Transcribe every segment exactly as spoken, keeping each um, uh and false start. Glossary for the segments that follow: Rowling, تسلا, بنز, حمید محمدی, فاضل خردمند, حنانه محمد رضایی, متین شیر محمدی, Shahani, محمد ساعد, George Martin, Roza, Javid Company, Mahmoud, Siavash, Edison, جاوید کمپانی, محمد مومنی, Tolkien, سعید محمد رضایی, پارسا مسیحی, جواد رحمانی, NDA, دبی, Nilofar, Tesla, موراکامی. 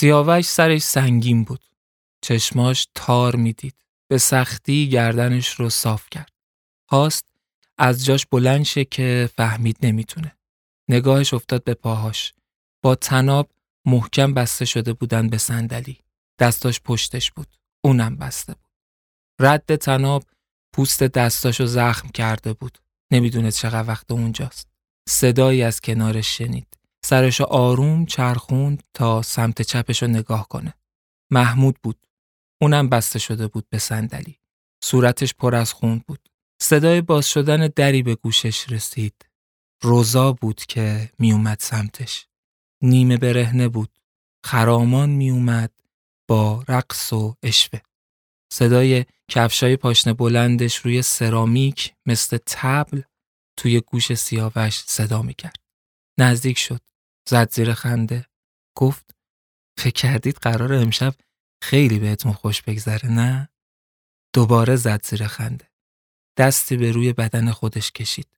سیاوش سرش سنگین بود. چشماش تار میدید. به سختی گردنش رو صاف کرد. هاست از جاش بلند شه که فهمید نمیتونه. نگاهش افتاد به پاهاش. با تناب محکم بسته شده بودن به صندلی. دستاش پشتش بود. اونم بسته بود. رد تناب پوست دستاشو زخم کرده بود. نمیدونه چقدر وقت اونجاست. صدایی از کنارش شنید. سرشو آروم چرخوند تا سمت چپشو نگاه کنه. محمود بود. اونم بسته شده بود به صندلی. صورتش پر از خون بود. صدای باز شدن دری به گوشش رسید. روزا بود که می اومد سمتش. نیمه برهنه بود. خرامان می اومد با رقص و اشوه. صدای کفشای پاشنه بلندش روی سرامیک مثل طبل توی گوش سیاوش صدا می کرد. نزدیک شد. زد زیر خنده. گفت فکر کردید قراره امشب خیلی بهتون خوش بگذره نه؟ دوباره زد زیر خنده. دستی به روی بدن خودش کشید.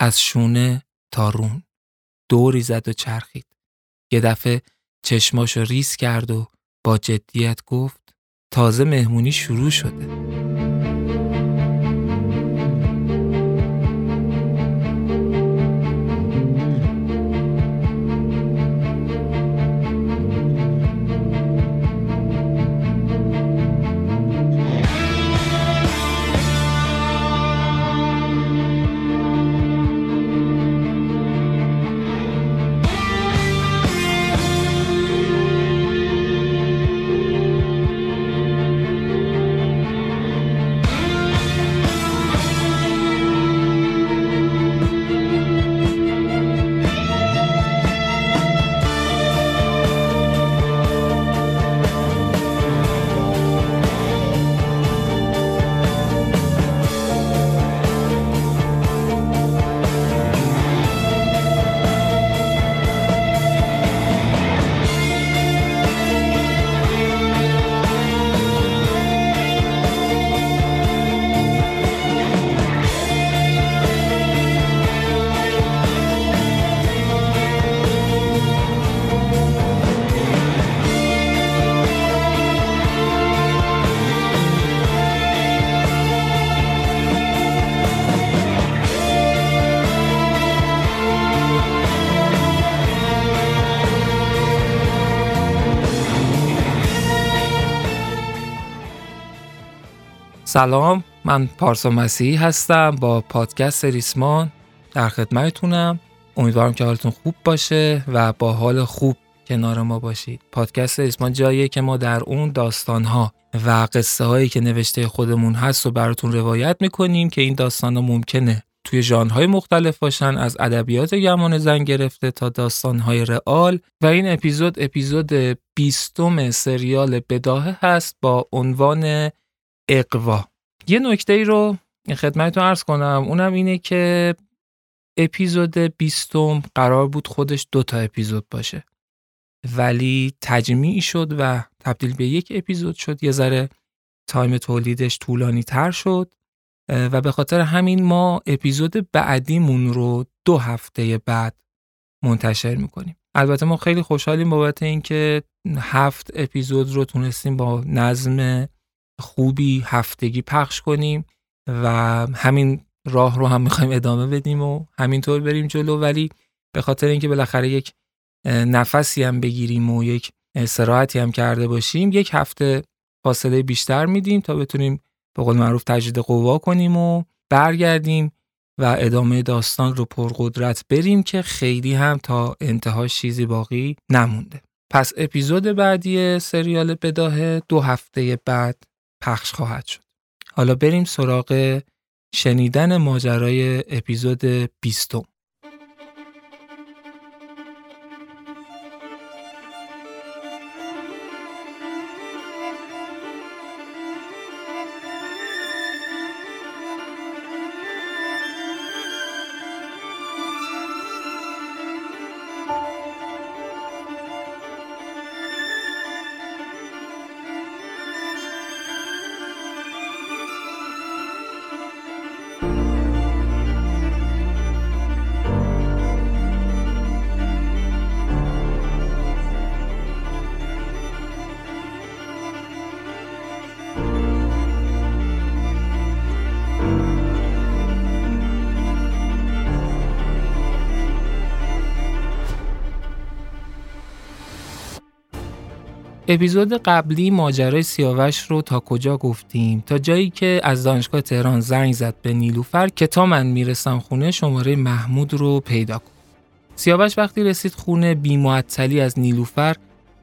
از شونه تا رون. دوری زد و چرخید. یه دفعه چشماشو ریز کرد و با جدیت گفت تازه مهمونی شروع شده. سلام، من پارسا مسیحی هستم با پادکست ریسمان در خدمتتونم. امیدوارم که حالتون خوب باشه و با حال خوب کنار ما باشید. پادکست ریسمان جاییه که ما در اون داستان‌ها و قصه هایی که نوشته خودمون هست و براتون روایت میکنیم که این داستان‌ها ممکنه توی ژانرهای مختلف باشن، از ادبیات گمان زن گرفته تا داستان‌های رئال. و این اپیزود اپیزود بیستم سریال بداهه هست با عنوان اقوا. یه نکته ای رو خدمتتون عرض کنم، اونم اینه که اپیزود بیستم قرار بود خودش دو تا اپیزود باشه، ولی تجمیعی شد و تبدیل به یک اپیزود شد. یه ذره تایم تولیدش طولانی تر شد و به خاطر همین ما اپیزود بعدیمون رو دو هفته بعد منتشر میکنیم. البته ما خیلی خوشحالیم بابت اینکه هفت اپیزود رو تونستیم با نظم خوبی هفتگی پخش کنیم و همین راه رو هم میخوایم ادامه بدیم و همینطور بریم جلو، ولی به خاطر اینکه بالاخره یک نفسی هم بگیریم و یک استراحتی هم کرده باشیم، یک هفته فاصله بیشتر میدیم تا بتونیم به قول معروف تجدید قوا کنیم و برگردیم و ادامه داستان رو پرقدرت بریم که خیلی هم تا انتهاش چیزی باقی نمونده. پس اپیزود بعدی سریال بداهه دو هفته بعد پخش خواهد شد. حالا بریم سراغ شنیدن ماجرای اپیزود بیستم. اپیزود قبلی ماجرای سیاوش رو تا کجا گفتیم؟ تا جایی که از دانشگاه تهران زنگ زد به نیلوفر که تا من میرسم خونه شماره محمود رو پیدا کن. سیاوش وقتی رسید خونه بی معطلی از نیلوفر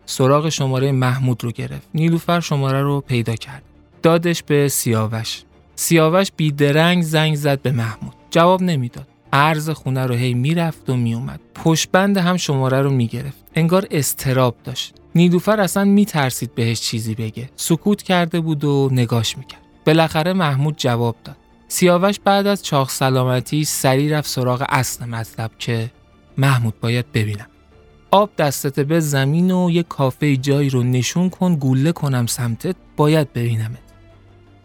سراغ شماره محمود رو گرفت. نیلوفر شماره رو پیدا کرد. دادش به سیاوش. سیاوش بیدرنگ زنگ زد به محمود. جواب نمیداد. عرض خونه رو هی میرفت و میومد. پشتبند هم شماره رو میگرفت. انگار اضطراب داشت. نیلوفر اصلا میترسید بهش چیزی بگه. سکوت کرده بود و نگاش میکرد. بالاخره محمود جواب داد. سیاوش بعد از چاق سلامتی سری رفت سراغ اصل مطلب که محمود باید ببینم. آب دستت به زمین و یه کافه جایی رو نشون کن گوله کنم سمتت، باید ببینمت.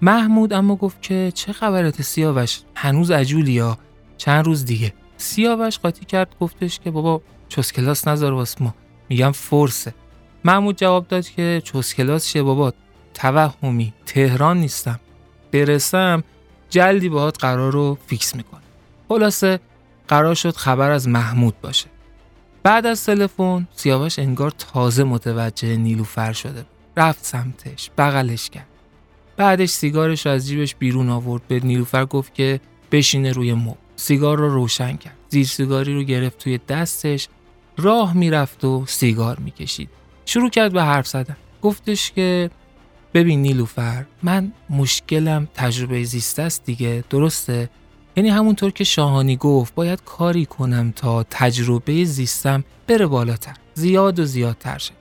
محمود اما گفت که چه خبرت سیاوش؟ هنوز عجولی یا چند روز دیگه؟ سیاوش قاطی کرد، گفتش که بابا چسکلاس نذار واس ما، میگم فرسه. محمود جواب داد که چسکلاس شه بابا، توهمی، تهران نیستم، برسم جلدی باهات قرار رو فیکس میکنم. خلاصه قرار شد خبر از محمود باشه. بعد از تلفن سیاوش انگار تازه متوجه نیلوفر شده، رفت سمتش، بغلش کرد. بعدش سیگارش رو از جیبش بیرون آورد، به نیلوفر گفت که بشینه روی مبل. سیگار رو روشن کرد، زیر سیگاری رو گرفت توی دستش، راه میرفت و سیگار میکشید. شروع کرد به حرف زدن. گفتش که ببین نیلوفر، من مشکلم تجربه زیسته است دیگه، درسته؟ یعنی همونطور که شاهانی گفت باید کاری کنم تا تجربه زیستم بره بالاتر، زیاد و زیادتر شه.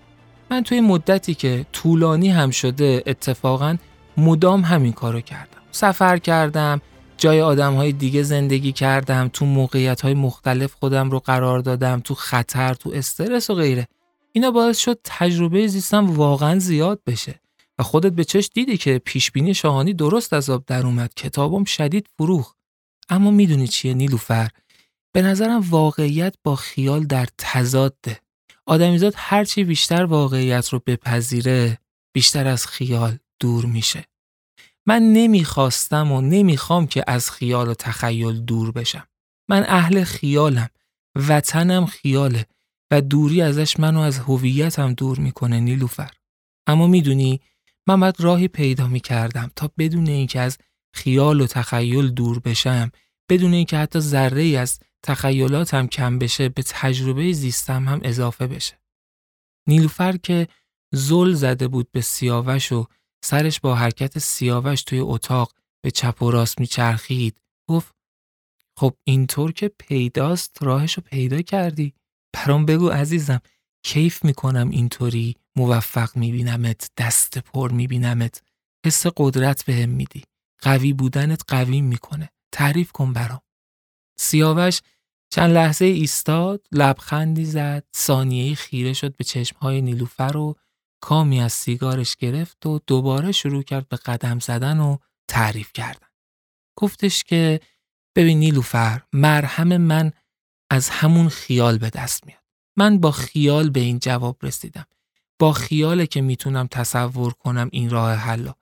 من توی مدتی که طولانی هم شده اتفاقاً مدام همین کارو کردم. سفر کردم، جای آدم‌های دیگه زندگی کردم، تو موقعیت‌های مختلف خودم رو قرار دادم، تو خطر، تو استرس و غیره. اینا باعث شد تجربه زیستم واقعاً زیاد بشه. و خودت به چشم دیدی که پیشبینی شاهانی درست از آب در اومد، کتابم شدید فروخت. اما میدونی چیه نیلوفر؟ به نظرم واقعیت با خیال در تضاده. آدمیزاد هرچی بیشتر واقعیت رو بپذیره بیشتر از خیال دور میشه. من نمیخواستم و نمیخوام که از خیال و تخیل دور بشم. من اهل خیالم، وطنم خیاله و دوری ازش منو از هویتم دور میکنه نیلوفر. اما میدونی من باید راهی پیدا میکردم تا بدون اینکه از خیال و تخیل دور بشم، بدون اینکه حتی ذره‌ای از تخیلاتم کم بشه، به تجربه زیستم هم اضافه بشه. نیلوفر که زل زده بود به سیاوش و سرش با حرکت سیاوش توی اتاق به چپ و راست میچرخید، گفت خب اینطور که پیداست راهشو پیدا کردی، برام بگو عزیزم، کیف میکنم اینطوری، موفق میبینمت، دست پر میبینمت، حس قدرت بهم میدی، قوی بودنت قوی میکنه، تعریف کن برام. سیاوش چند لحظه ایستاد، لبخندی زد، ثانیه‌ای خیره شد به چشم‌های نیلوفر و کامی از سیگارش گرفت و دوباره شروع کرد به قدم زدن و تعریف کردن. گفتش که ببین نیلوفر، مرهم من از همون خیال به دست میاد. من با خیال به این جواب رسیدم. با خیاله که میتونم تصور کنم این راه حلا.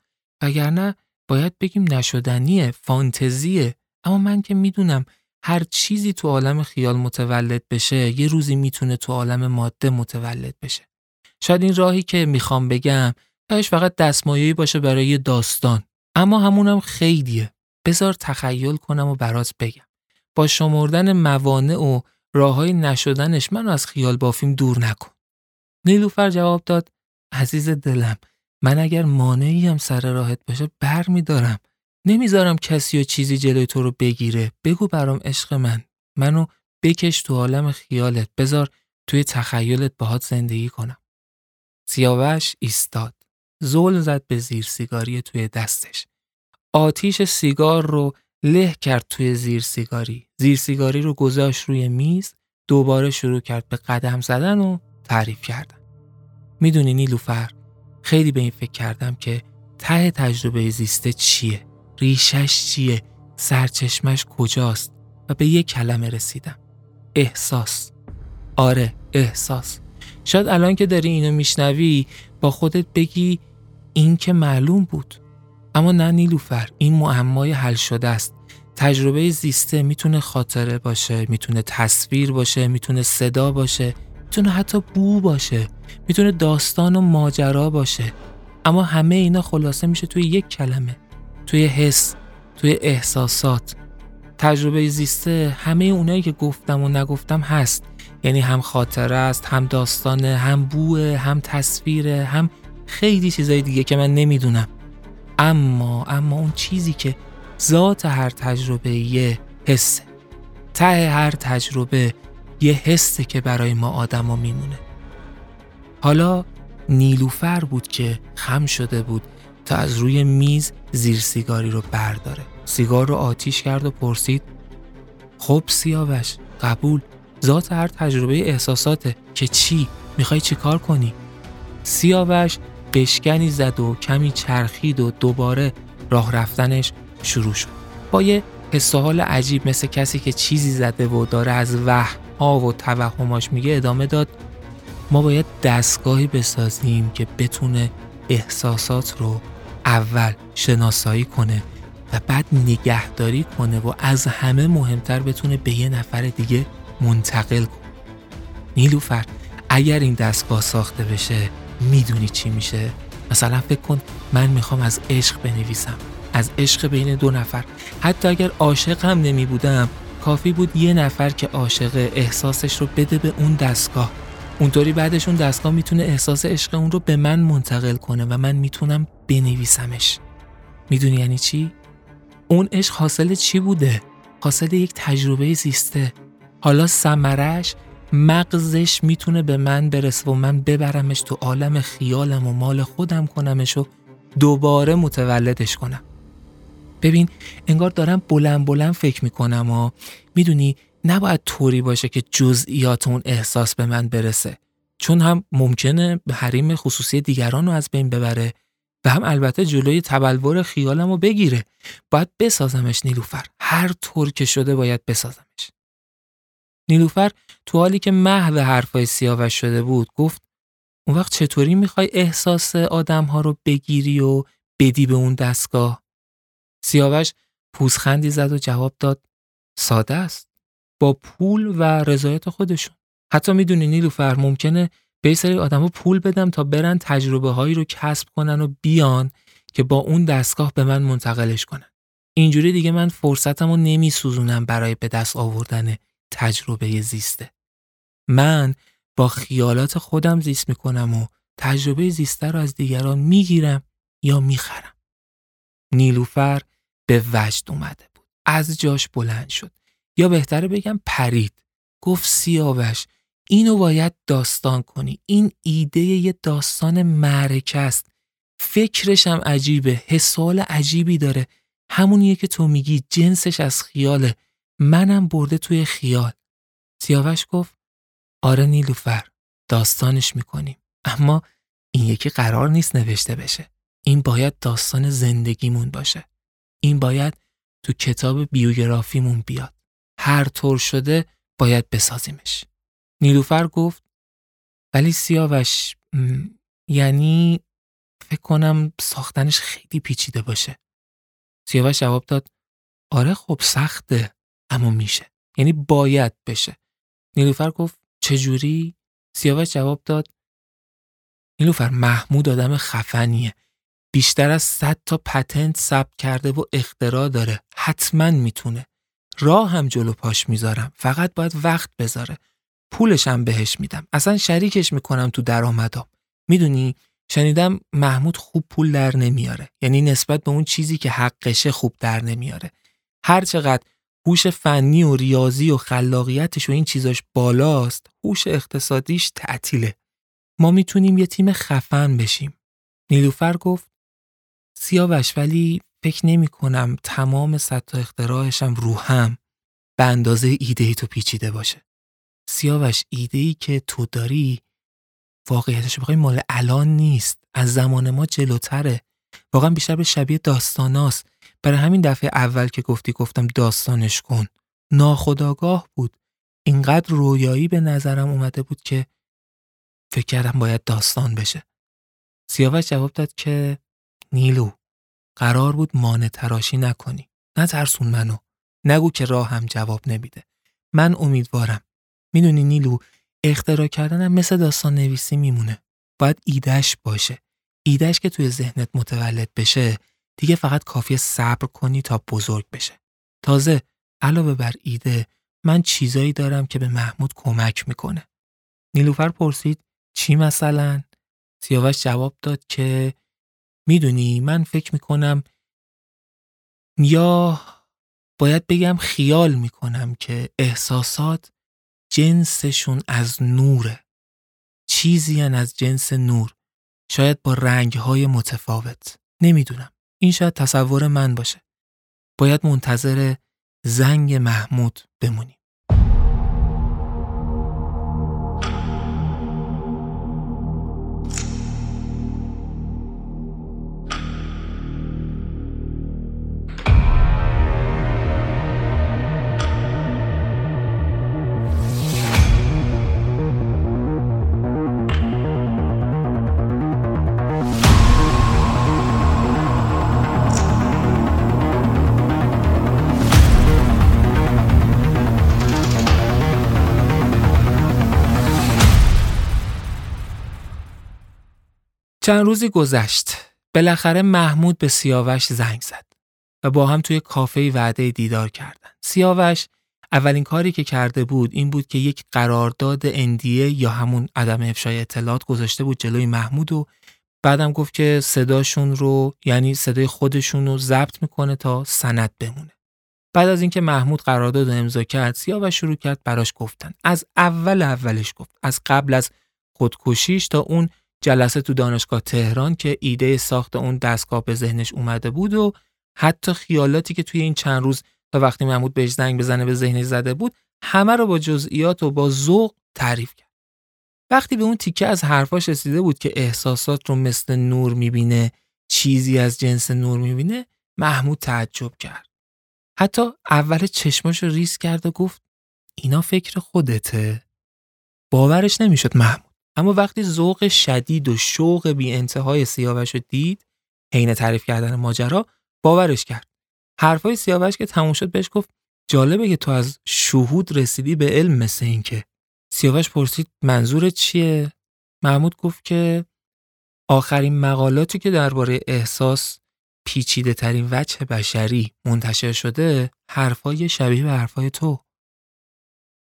وگرنه باید بگیم نشدنیه، فانتزیه. اما من که میدونم هر چیزی تو عالم خیال متولد بشه یه روزی میتونه تو عالم ماده متولد بشه. شاید این راهی که میخوام بگم تاش فقط دستمایه‌ای باشه برای یه داستان، اما همونم خیلیه. بذار تخیل کنم و برات بگم. با شمردن موانع و راههای نشدنش منو از خیال بافیم دور نکن. نیلوفر جواب داد عزیز دلم، من اگر مانعی هم سر راهت باشه برمیدارم، نمیذارم کسی و چیزی جلوی تو رو بگیره. بگو برام عشق من، منو بکش تو عالم خیالت، بذار توی تخیلت باهات زندگی کنم. سیاوش ایستاد، زل زد به زیر سیگاری توی دستش، آتیش سیگار رو له کرد توی زیر سیگاری، زیر سیگاری رو گذاشت روی میز، دوباره شروع کرد به قدم زدن و تعریف کردن. میدونی نیلوفر، خیلی به این فکر کردم که ته تجربه زیسته چیه، ریشش چیه، سرچشمش کجاست و به یک کلمه رسیدم، احساس. آره احساس. شاید الان که داری اینو میشنوی با خودت بگی این که معلوم بود، اما نه نیلوفر، این معمای حل شده است. تجربه زیسته میتونه خاطره باشه، میتونه تصویر باشه، میتونه صدا باشه، میتونه حتی بو باشه، میتونه داستان و ماجرا باشه، اما همه اینا خلاصه میشه توی یک کلمه، توی حس، توی احساسات. تجربه زیسته همه اونایی که گفتم و نگفتم هست، یعنی هم خاطره است، هم داستانه، هم بوه، هم تصویره، هم خیلی چیزای دیگه که من نمیدونم. اما اما اون چیزی که ذات هر تجربه یه حسه، ته هر تجربه یه حسه که برای ما آدم ها میمونه. حالا نیلوفر بود که خم شده بود تا از روی میز زیر سیگاری رو برداره. سیگار رو آتیش کرد و پرسید: خب سیاوش، قبول، ذات هر تجربه احساساته که چی؟ میخوای چی کار کنی؟ سیاوش بشکنی زد و کمی چرخید و دوباره راه رفتنش شروع شد، با یه حس و حال عجیب، مثل کسی که چیزی زده و داره از وهم‌ها و توهماش میگه. ادامه داد: ما باید دستگاهی بسازیم که بتونه احساسات رو اول شناسایی کنه و بعد نگهداری کنه و از همه مهمتر بتونه به یه نفر دیگه منتقل کنه. نیلوفر، اگر این دستگاه ساخته بشه میدونی چی میشه؟ مثلا فکر کن من میخوام از عشق بنویسم، از عشق بین دو نفر. حتی اگر عاشق هم نمی بودم، کافی بود یه نفر که عاشقه احساسش رو بده به اون دستگاه، اونطوری بعدش اون دستگاه میتونه احساس عشق اون رو به من منتقل کنه و من میتونم بنویسمش. میدونی یعنی چی؟ اون عشق حاصل چی بوده؟ حاصل یک تجربه زیسته. حالا ثمرش، مغزش میتونه به من برسه و من ببرمش تو عالم خیالم و مال خودم کنمش و دوباره متولدش کنم. ببین، انگار دارم بلند بلند فکر میکنم و میدونی نباید طوری باشه که جزئیات اون احساس به من برسه، چون هم ممکنه حریم خصوصی دیگران رو از بین ببره و هم البته جلوی تبلور خیالم رو بگیره. باید بسازمش نیلوفر، هر طور که شده باید بسازمش. نیلوفر تو حالی که محو حرفای سیاوش شده بود گفت: اون وقت چطوری میخوای احساس آدم ها رو بگیری و بدی به اون دستگاه؟ سیاوش پوزخندی زد و جواب داد: ساده است، با پول و رضایت خودشون. حتی میدونی نیلوفر، ممکنه به سری آدم ها پول بدم تا برن تجربه هایی رو کسب کنن و بیان که با اون دستگاه به من منتقلش کنن. اینجوری دیگه من فرصتم رو نمیسوزونم برای به دست آوردن تجربه زیسته. من با خیالات خودم زیست میکنم و تجربه زیسته رو از دیگران میگیرم یا میخرم. نیلوفر به وجد اومده بود، از جاش بلند شد، یا بهتره بگم پرید. گفت: سیاوش، اینو باید داستان کنی. این ایده یه داستان معرکه است، فکرش هم عجیبه، حسال عجیبی داره، همونیه که تو میگی، جنسش از خیاله، منم برده توی خیال. سیاوش گفت: آره نیلوفر، داستانش میکنیم، اما این یکی قرار نیست نوشته بشه، این باید داستان زندگیمون باشه، این باید تو کتاب بیوگرافیمون بیاد، هر طور شده باید بسازیمش. نیلوفر گفت: ولی سیاوش، م... یعنی فکر کنم ساختنش خیلی پیچیده باشه. سیاوش جواب داد: آره خب سخته، اما میشه، یعنی باید بشه. نیلوفر گفت: چجوری؟ سیاوش جواب داد: نیلوفر، محمود آدم خفنیه، بیشتر از صد تا پتنت ثبت کرده و اختراع داره، حتما میتونه، راه هم جلو پاش میذارم، فقط باید وقت بذاره، پولش هم بهش میدم، اصلا شریکش میکنم تو درآمدام. میدونی، شنیدم محمود خوب پول در نمیاره، یعنی نسبت به اون چیزی که حقشه خوب در نمیاره. هر چقدر هوش فنی و ریاضی و خلاقیتش و این چیزاش بالاست، هوش اقتصادیش تعطیله. ما میتونیم یه تیم خفن بشیم. نیلوفر گفت: سیاوش، ولی فکر نمی کنم تمام سطح اختراعشم روحم به اندازه ایدهی تو پیچیده باشه. سیاوش، ایدهی که تو داری واقعیتش بخوای مال الان نیست، از زمان ما جلوتره، واقعا بیشتر به شبیه داستاناست. برای همین دفعه اول که گفتی گفتم داستانش کن. ناخودآگاه بود، اینقدر رویایی به نظرم اومده بود که فکر کردم باید داستان بشه. سیاوش جواب داد که: نیلو، قرار بود مانع تراشی نکنی، نترسون منو، نگو که راه هم جواب نمیده. من امیدوارم. میدونی نیلو، اختراع کردن هم مثل داستان نویسی میمونه. باید ایدهش باشه. ایدهش که توی ذهنت متولد بشه دیگه فقط کافیه صبر کنی تا بزرگ بشه. تازه علاوه بر ایده من چیزایی دارم که به محمود کمک میکنه. نیلوفر پرسید چی مثلا؟ سیاوش جواب داد که میدونی من فکر میکنم، یا باید بگم خیال میکنم که احساسات جنسشون از نوره. چیزی هن از جنس نور. شاید با رنگهای متفاوت. نمیدونم. این شاید تصور من باشه. باید منتظر زنگ محمود بمونیم. چند روزی گذشت. بالاخره محمود به سیاوش زنگ زد و با هم توی کافه‌ای وعده دیدار کردن. سیاوش اولین کاری که کرده بود این بود که یک قرارداد ان دی ای یا همون عدم افشای اطلاعات گذاشته بود جلوی محمود و بعدم گفت که صداشون رو، یعنی صدای خودشون رو ضبط میکنه تا سند بمونه. بعد از اینکه محمود قرارداد رو امضا کرد، سیاوش شروع کرد براش گفتن. از اول اولش گفت، از قبل از خودکشیش تا اون جلسه تو دانشگاه تهران که ایده ساخت اون دستگاه به ذهنش اومده بود و حتی خیالاتی که توی این چند روز تا وقتی محمود بهش زنگ بزنه به ذهنش زده بود، همه رو با جزئیات و با ذوق تعریف کرد. وقتی به اون تیکه از حرفاش رسیده بود که احساسات رو مثل نور میبینه، چیزی از جنس نور میبینه، محمود تعجب کرد. حتی اول چشماش رو ریز کرد و گفت اینا فکر خودته. باورش نمیشد محمود. اما وقتی ذوق شدید و شوق بی انتهای سیاوش رو دید، حین تعریف کردن ماجرا باورش کرد. حرفای سیاوش که تموم شد بهش گفت جالبه که تو از شهود رسیدی به علم مثل این که. سیاوش پرسید منظورت چیه؟ محمود گفت که آخرین مقالاتی که درباره احساس پیچیده ترین وجه بشری منتشر شده، حرفای شبیه به حرفای تو.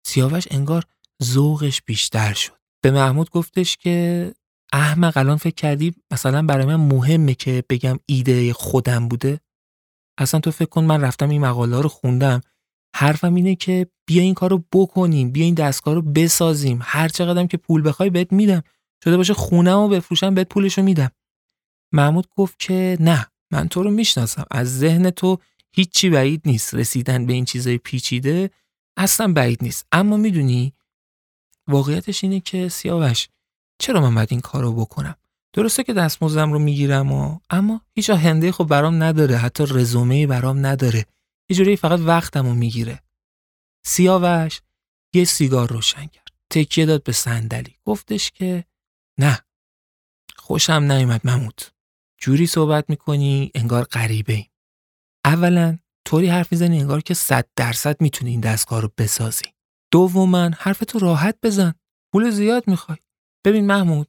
سیاوش انگار ذوقش بیشتر شد. به محمود گفتش که احمق الان فکر کردی مثلا برای من مهمه که بگم ایده خودم بوده؟ اصلا تو فکر کن من رفتم این مقاله رو خوندم، حرفم اینه که بیا این کار رو بکنیم، بیا این دستگاه رو بسازیم، هر چقدرم که پول بخوای بهت میدم، شده باشه خونم رو بفروشم بهت پولش رو میدم. محمود گفت که نه، من تو رو میشناسم، از ذهن تو هیچی بعید نیست، رسیدن به این چیزای پیچیده اصلا بعید نیست. اما میدونی واقعیتش اینه که سیاوش، چرا من باید این کارو بکنم؟ درسته که دستمزدم رو میگیرم و اما هیچ آینده خوب برام نداره، حتی رزومه‌ای برام نداره. یه جوری فقط وقتمو میگیره. سیاوش یه سیگار روشن کرد. تکیه داد به صندلی. گفتش که نه. خوشم نیومد محمود. جوری صحبت میکنی انگار غریبه‌ای. اولا طوری حرف میزنی انگار که صد درصد میتونی این دستگاه رو بسازی. دوماً حرفتو راحت بزن. پول زیاد میخوای. ببین محمود،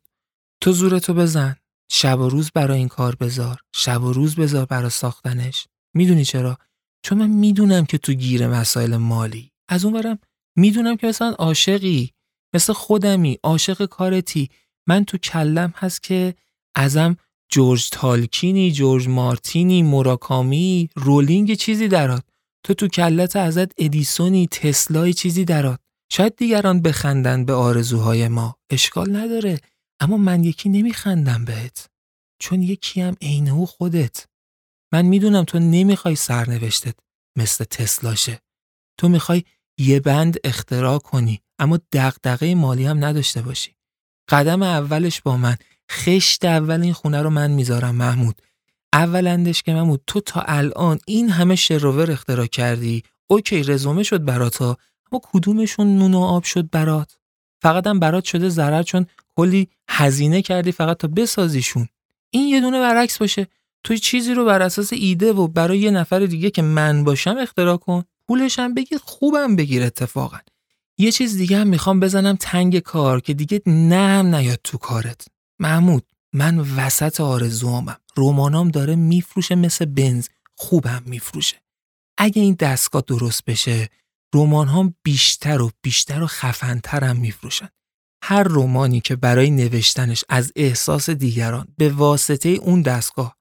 تو زورتو بزن. شب و روز برای این کار بذار. شب و روز بذار برای ساختنش. میدونی چرا؟ چون من میدونم که تو گیر مسائل مالی. از اون برم میدونم که مثلا عاشقی، مثل خودمی، عاشق کارتی. من تو کلم هست که ازم جورج تالکینی، جورج مارتینی، موراکامی، رولینگ چیزی درات. تو تو کلت ازت ادیسونی، تسلای چیزی درات. شاید دیگران بخندن به آرزوهای ما، اشکال نداره، اما من یکی نمیخندم بهت، چون یکی هم عین او خودت. من میدونم تو نمیخوای سرنوشتت مثل تسلا شه. تو میخوای یه بند اختراع کنی اما دغدغه مالی هم نداشته باشی. قدم اولش با من، خشت اول این خونه رو من میذارم محمود. اولندش که محمود، تو تا الان این همه شروور اختراع کردی، اوکی رزومه شد برات، اما کدومشون نون و آب شد برات؟ فقط هم برات شده ضرر، چون کلی هزینه کردی فقط تا بسازیشون. این یه دونه برعکس باشه، تو چیزی رو بر اساس ایده و برای یه نفر دیگه که من باشم اختراع کن، پولش هم بگیر، خوبم بگیر. اتفاقا یه چیز دیگه هم میخوام بزنم تنگ کار که دیگه نه هم نیاد تو کارت. محمود، من وسط آرزوامم. رمانام داره میفروشه مثل بنز، خوب هم میفروشه. اگه این دستگاه درست بشه، رمان‌هام بیشتر و بیشتر و خفن‌تر هم میفروشن. هر رمانی که برای نوشتنش از احساس دیگران به واسطه اون دستگاه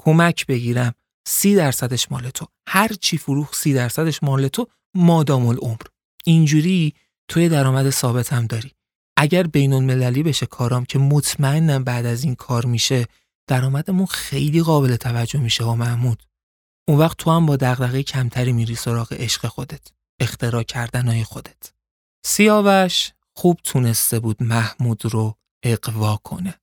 کمک بگیرم، سی درصدش مال تو. هر چی فروخ سی درصدش مال تو مادام العمر. اینجوری توی درآمد ثابت هم داری. اگر بین‌المللی بشه کارام، که مطمئنم بعد از این کار میشه، درآمدمون خیلی قابل توجه میشه و محمود. اون وقت تو هم با دغدغه کمتری میری سراغ عشق خودت، اختراع کردنای خودت. سیاوش خوب تونسته بود محمود رو اقوا کنه.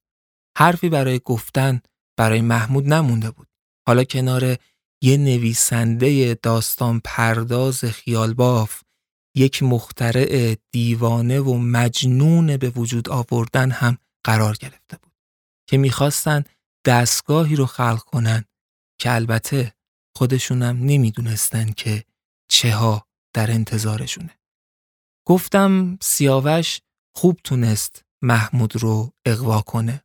حرفی برای گفتن برای محمود نمونده بود. حالا کنار یه نویسنده داستان پرداز خیالباف، یک مخترع دیوانه و مجنون به وجود آوردن هم قرار گرفته بود که میخواستن دستگاهی رو خلق کنن که البته خودشونم نمیدونستن که چه ها در انتظارشونه. گفتم سیاوش خوب تونست محمود رو اغوا کنه،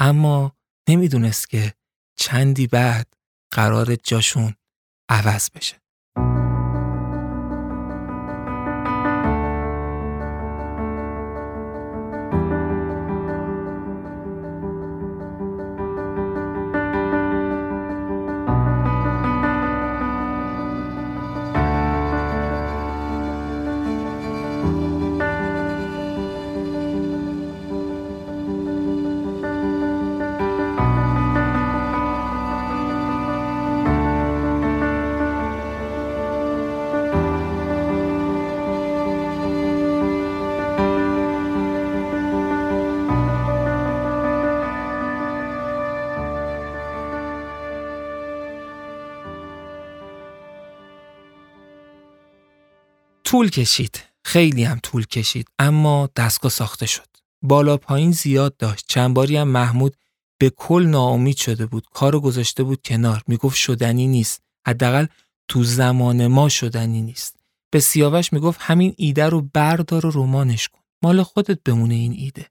اما نمیدونست که چندی بعد قرار جاشون عوض بشه. طول کشید، خیلی هم طول کشید، اما دستگاه ساخته شد. بالا پایین زیاد داشت. چند باری هم محمود به کل ناامید شده بود. کارو گذاشته بود کنار، میگفت شدنی نیست، حداقل تو زمان ما شدنی نیست. به سیاوش میگفت همین ایده رو بردار و رمانش کن، مال خودت بمونه این ایده،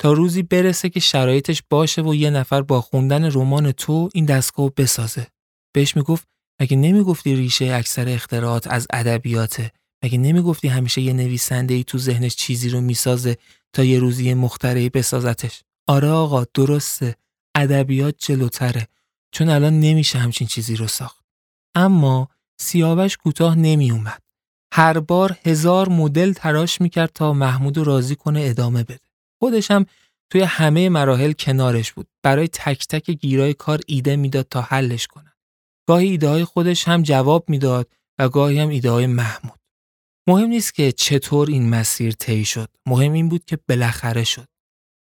تا روزی برسه که شرایطش باشه و یه نفر با خوندن رمان تو این دستگاهو بسازه. بهش میگفت مگه نمیگفتی ریشه اکثر اختراعات از ادبیاته؟ مگه نمیگفتی همیشه یه نویسنده‌ای تو ذهنش چیزی رو میسازه تا یه روزی مخترعی بسازتش؟ آره آقا درسته، ادبیات جلوتره، چون الان نمیشه همچین چیزی رو ساخت. اما سیاوش کوتاه نمی اومد. هر بار هزار مدل تراش میکرد تا محمود رو راضی کنه ادامه بده. خودش هم توی همه مراحل کنارش بود. برای تک تک گیرای کار ایده میداد تا حلش کنه. گاهی ایده‌های خودش هم جواب میداد و گاهی هم ایده‌های محمود. مهم نیست که چطور این مسیر طی شد، مهم این بود که بالاخره شد.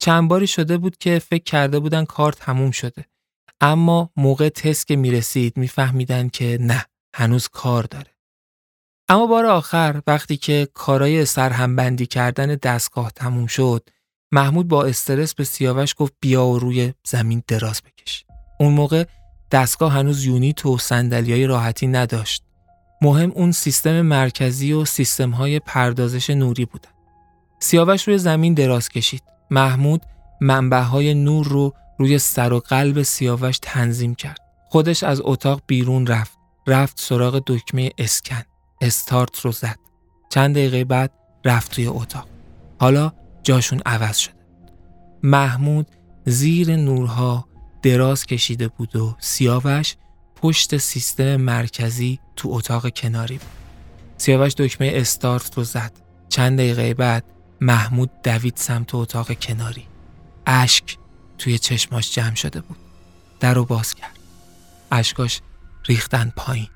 چند باری شده بود که فکر کرده بودن کار تموم شده، اما موقع تست که میرسید میفهمیدن که نه، هنوز کار داره. اما بار آخر وقتی که کارای سرهمبندی کردن دستگاه تموم شد، محمود با استرس به سیاوش گفت بیا و روی زمین دراز بکش. اون موقع دستگاه هنوز یونیت و صندلیای راحتی نداشت. مهم اون سیستم مرکزی و سیستم‌های پردازش نوری بودن. سیاوش روی زمین دراز کشید. محمود منبع‌های نور رو روی سر و قلب سیاوش تنظیم کرد. خودش از اتاق بیرون رفت. رفت سراغ دکمه اسکن. استارت رو زد. چند دقیقه بعد رفت توی اتاق. حالا جاشون عوض شد. محمود زیر نورها دراز کشیده بود و سیاوش پشت سیستم مرکزی تو اتاق کناری بود. سیاوش دکمه استارت رو زد. چند دقیقه بعد محمود دوید سمت اتاق کناری. اشک توی چشماش جمع شده بود. در رو باز کرد. اشکاش ریختن پایین.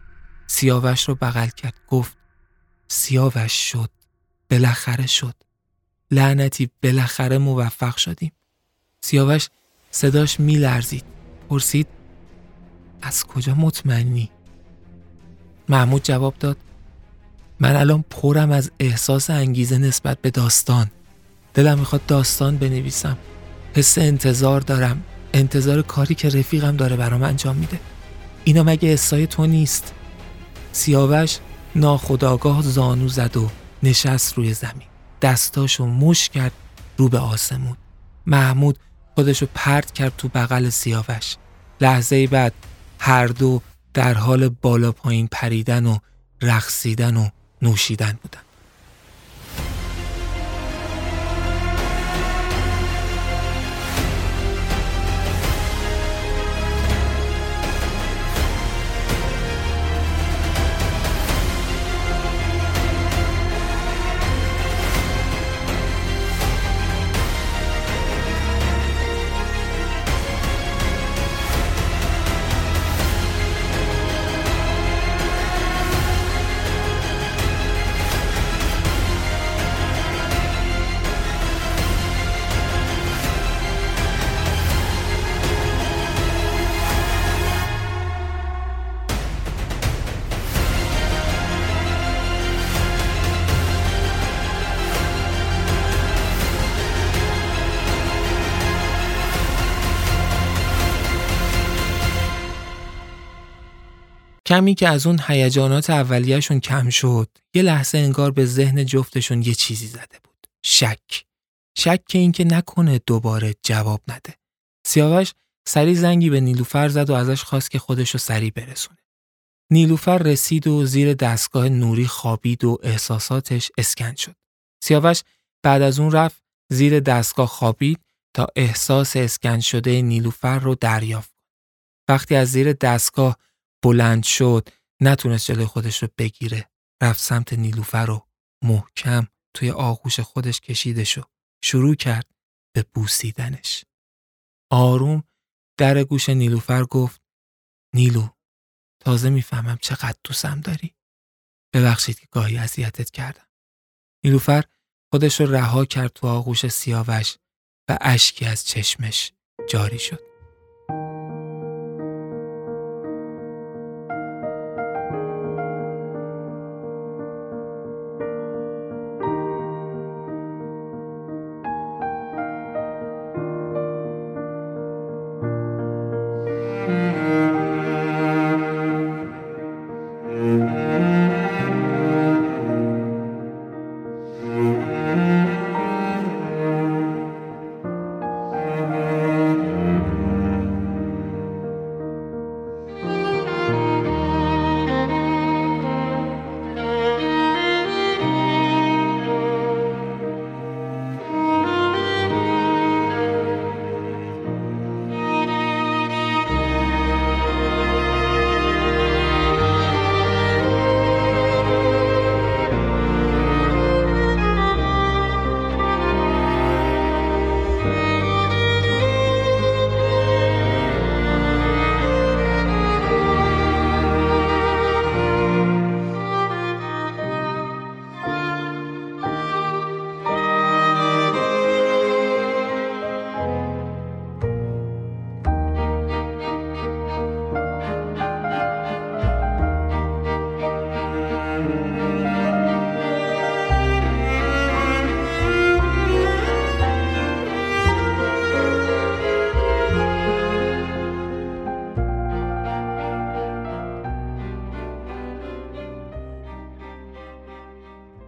سیاوش رو بغل کرد. گفت سیاوش شد. بالاخره شد. لعنتی بالاخره موفق شدیم. سیاوش صداش می لرزید. پرسید از کجا مطمئنی؟ محمود جواب داد من الان پرم از احساس انگیزه نسبت به داستان. دلم میخواد داستان بنویسم. حس انتظار دارم، انتظار کاری که رفیقم داره برام انجام میده. اینا مگه حسای تو نیست؟ سیاوش ناخودآگاه زانو زد و نشست روی زمین. دستاشو مش کرد رو به آسمون. محمود خودشو پرت کرد تو بغل سیاوش. لحظه بعد هر دو در حال بالا پایین پریدن و رقصیدن و نوشیدن بودن. کمی که از اون هیجانات اولیه‌شون کم شد، یه لحظه انگار به ذهن جفتشون یه چیزی زده بود. شک. شک که این که نکنه دوباره جواب نده. سیاوش سری زنگی به نیلوفر زد و ازش خواست که خودشو سری برسونه. نیلوفر رسید و زیر دستگاه نوری خوابید و احساساتش اسکن شد. سیاوش بعد از اون رفت زیر دستگاه خوابید تا احساس اسکن شده نیلوفر رو دریافت کنه. وقتی از زیر دستگاه بلند شد، نتونست جلوی خودش رو بگیره. رفت سمت نیلوفر و محکم توی آغوش خودش کشیدش و شروع کرد به بوسیدنش. آروم در گوش نیلوفر گفت: نیلو، تازه میفهمم چقدر دوستم داری. ببخشید که گاهی اذیتت کردم. نیلوفر خودش رو رها کرد تو آغوش سیاوش و اشکی از چشمش جاری شد.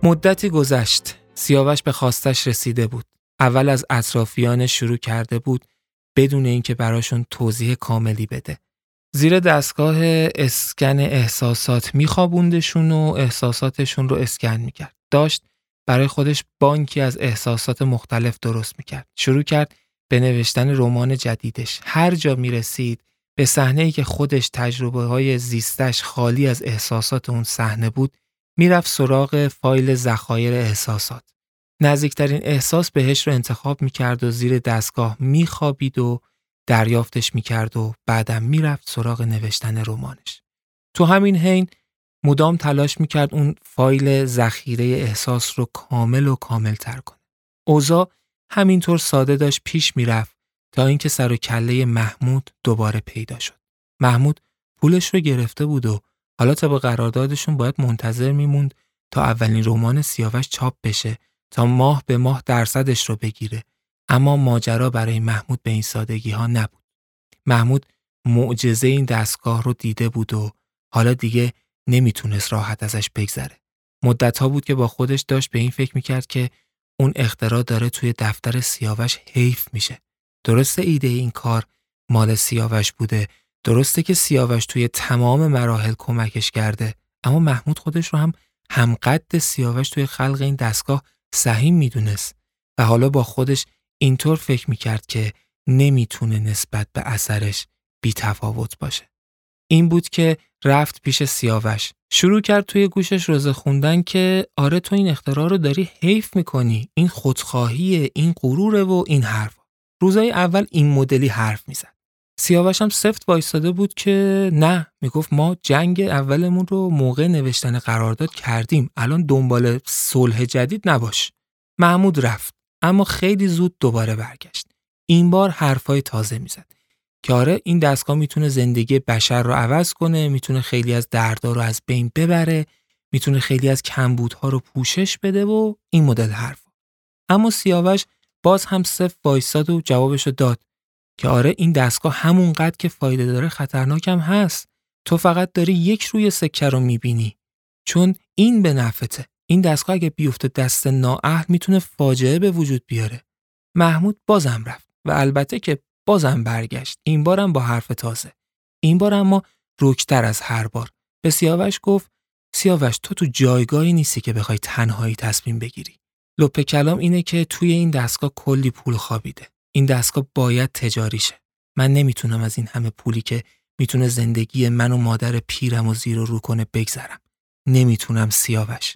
مدتی گذشت. سیاوش به خواستش رسیده بود. اول از اطرافیان شروع کرده بود بدون اینکه براشون توضیح کاملی بده. زیر دستگاه اسکن احساسات میخوابوندشون و احساساتشون رو اسکن میکرد. داشت برای خودش بانکی از احساسات مختلف درست میکرد. شروع کرد به نوشتن رمان جدیدش. هر جا میرسید به صحنه‌ای که خودش تجربه‌های زیستش خالی از احساسات اون صحنه بود، میرفت سراغ فایل ذخایر احساسات. نزدیکترین احساس بهش رو انتخاب میکرد و زیر دستگاه میخوابید و دریافتش میکرد و بعدم میرفت سراغ نوشتن رمانش. تو همین حین مدام تلاش میکرد اون فایل ذخیره احساس رو کامل و کاملتر کنه. اوضاع همینطور ساده داشت پیش میرفت تا اینکه سر و کله محمود دوباره پیدا شد. محمود پولش رو گرفته بود و حالا تا با قراردادشون باید منتظر میموند تا اولین رمان سیاوش چاپ بشه تا ماه به ماه درصدش رو بگیره. اما ماجرا برای محمود به این سادگی ها نبود. محمود معجزه این دستگاه رو دیده بود و حالا دیگه نمیتونست راحت ازش بگذره. مدت ها بود که با خودش داشت به این فکر میکرد که اون اختراع داره توی دفتر سیاوش حیف میشه. درسته ایده این کار مال سیاوش بوده، درسته که سیاوش توی تمام مراحل کمکش کرده، اما محمود خودش رو هم همقد سیاوش توی خلق این دستگاه سهیم میدونست و حالا با خودش اینطور فکر میکرد که نمیتونه نسبت به اثرش بی تفاوت باشه. این بود که رفت پیش سیاوش، شروع کرد توی گوشش روزه خوندن که آره تو این اختراع رو داری حیف میکنی، این خودخواهیه، این غروره و این حرف. روزای اول این مدلی حرف میزد. سیاوش هم سفت وایساده بود که نه، میگفت ما جنگ اولمون رو موقع نوشتن قرارداد کردیم، الان دنبال صلح جدید نباش. محمود رفت، اما خیلی زود دوباره برگشت. این بار حرفای تازه میزد که آره این دستگاه میتونه زندگی بشر رو عوض کنه، میتونه خیلی از دردها رو از بین ببره، میتونه خیلی از کمبودها رو پوشش بده و این مدل حرف. اما سیاوش باز هم صف وایساد و جوابشو داد که آره این دستگاه همونقدر که فایده داره خطرناکم هست. تو فقط داری یک روی سکه رو میبینی، چون این به نفته. این دستگاه اگه بیفته دست نااهل میتونه فاجعه به وجود بیاره. محمود بازم رفت و البته که بازم برگشت، این بارم با حرف تازه، این بار اما رک‌تر از هر بار. به سیاوش گفت سیاوش تو تو جایگاهی نیستی که بخوای تنهایی تصمیم بگیری. لپ کلام اینه که توی این دستگاه کلی پول خوابیده. این دستگاه باید تجاری شه. من نمیتونم از این همه پولی که میتونه زندگی من و مادر پیرم و زیر و رو کنه بگذرم. نمیتونم سیاوش.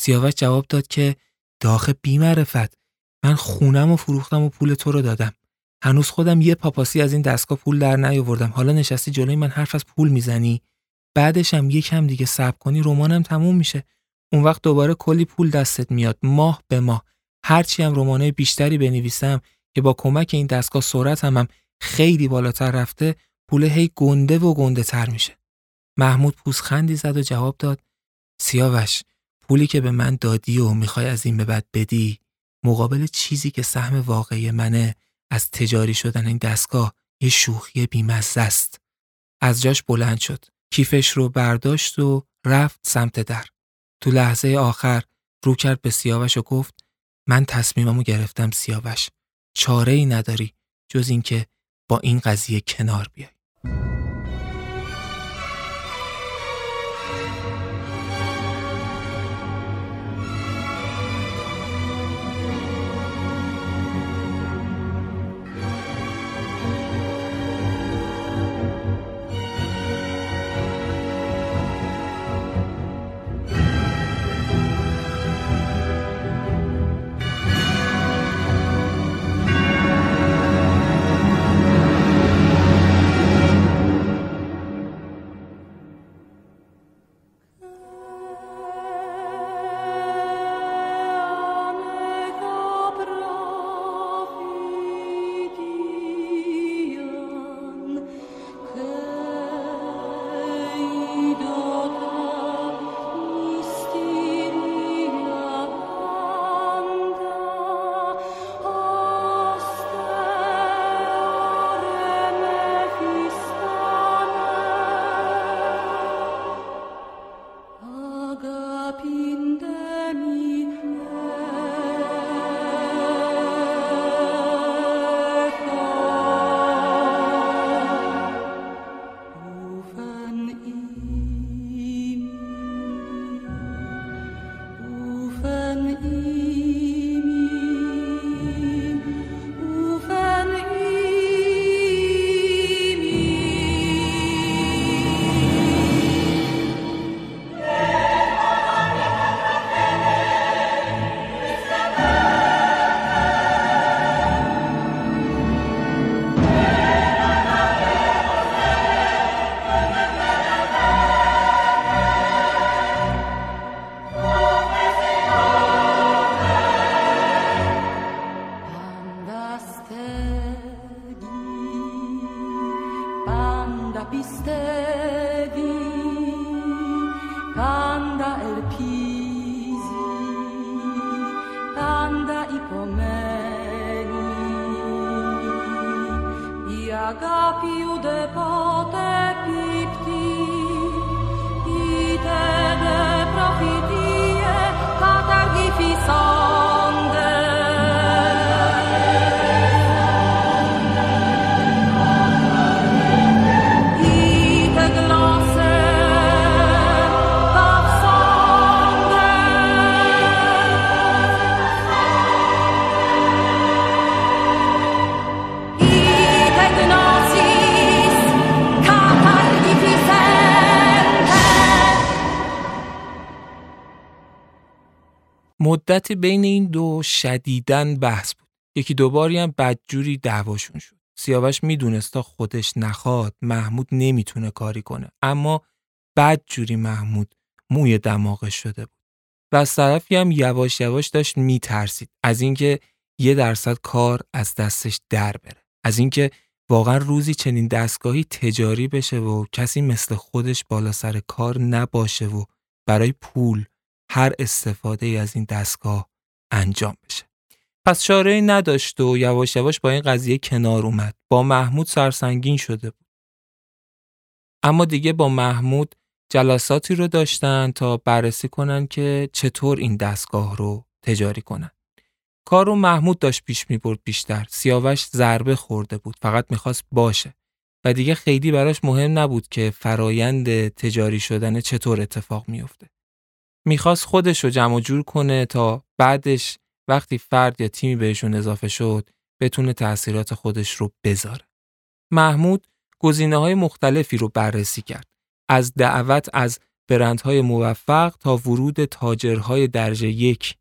سیاوش جواب داد که داخل بی‌معرفت، من خونم و فروختم و پول تو رو دادم. هنوز خودم یه پاپاسی از این دستگاه پول در نیاوردم. حالا نشستی جلوی من حرف از پول میزنی. بعدش هم یکم دیگه صبر کنی رمانم تموم میشه. اون وقت دوباره کلی پول دستت میاد، ماه به ماه. هرچی هم رمانای بیشتری بنویسم که با کمک این دستگاه سرعت هم, هم خیلی بالاتر رفته، پول هی گنده و گنده تر میشه. محمود پوزخندی زد و جواب داد سیاوش پولی که به من دادی و میخوای از این به بعد بدی مقابل چیزی که سهم واقعی منه از تجاری شدن این دستگاه یه شوخی بی‌مزه است. از جاش بلند شد، کیفش رو برداشت و رفت سمت در. تو لحظه آخر رو کرد به سیاوش و گفت من تصمیممو گرفتم سیاوش، چاره ای نداری جز این که با این قضیه کنار بیای. Sonda مدت بین این دو شدیداً بحث بود. یکی دوباری هم بدجوری دعواشون شد. سیاوش میدونست تا خودش نخواد محمود نمیتونه کاری کنه، اما بدجوری محمود موی دماغش شده بود و از طرفی هم یواش یواش داشت میترسید از اینکه یه درصد کار از دستش در بره، از اینکه واقعا روزی چنین دستگاهی تجاری بشه و کسی مثل خودش بالا سر کار نباشه و برای پول هر استفاده ای از این دستگاه انجام بشه. پس چاره‌ای نداشت و یواش یواش با این قضیه کنار اومد. با محمود سرسنگین شده بود. اما دیگه با محمود جلساتی رو داشتن تا بررسی کنن که چطور این دستگاه رو تجاری کنن. کار رو محمود داشت پیش می‌برد بیشتر. سیاوش ضربه خورده بود، فقط می‌خواست باشه و دیگه خیلی براش مهم نبود که فرایند تجاری شدن چطور اتفاق می‌افته. می‌خواست خودش رو جمع جور کنه تا بعدش وقتی فرد یا تیمی بهشون اضافه شد بتونه تأثیرات خودش رو بذاره. محمود گزینه‌های مختلفی رو بررسی کرد، از دعوت از برندهای موفق تا ورود تاجرهای درجه یک.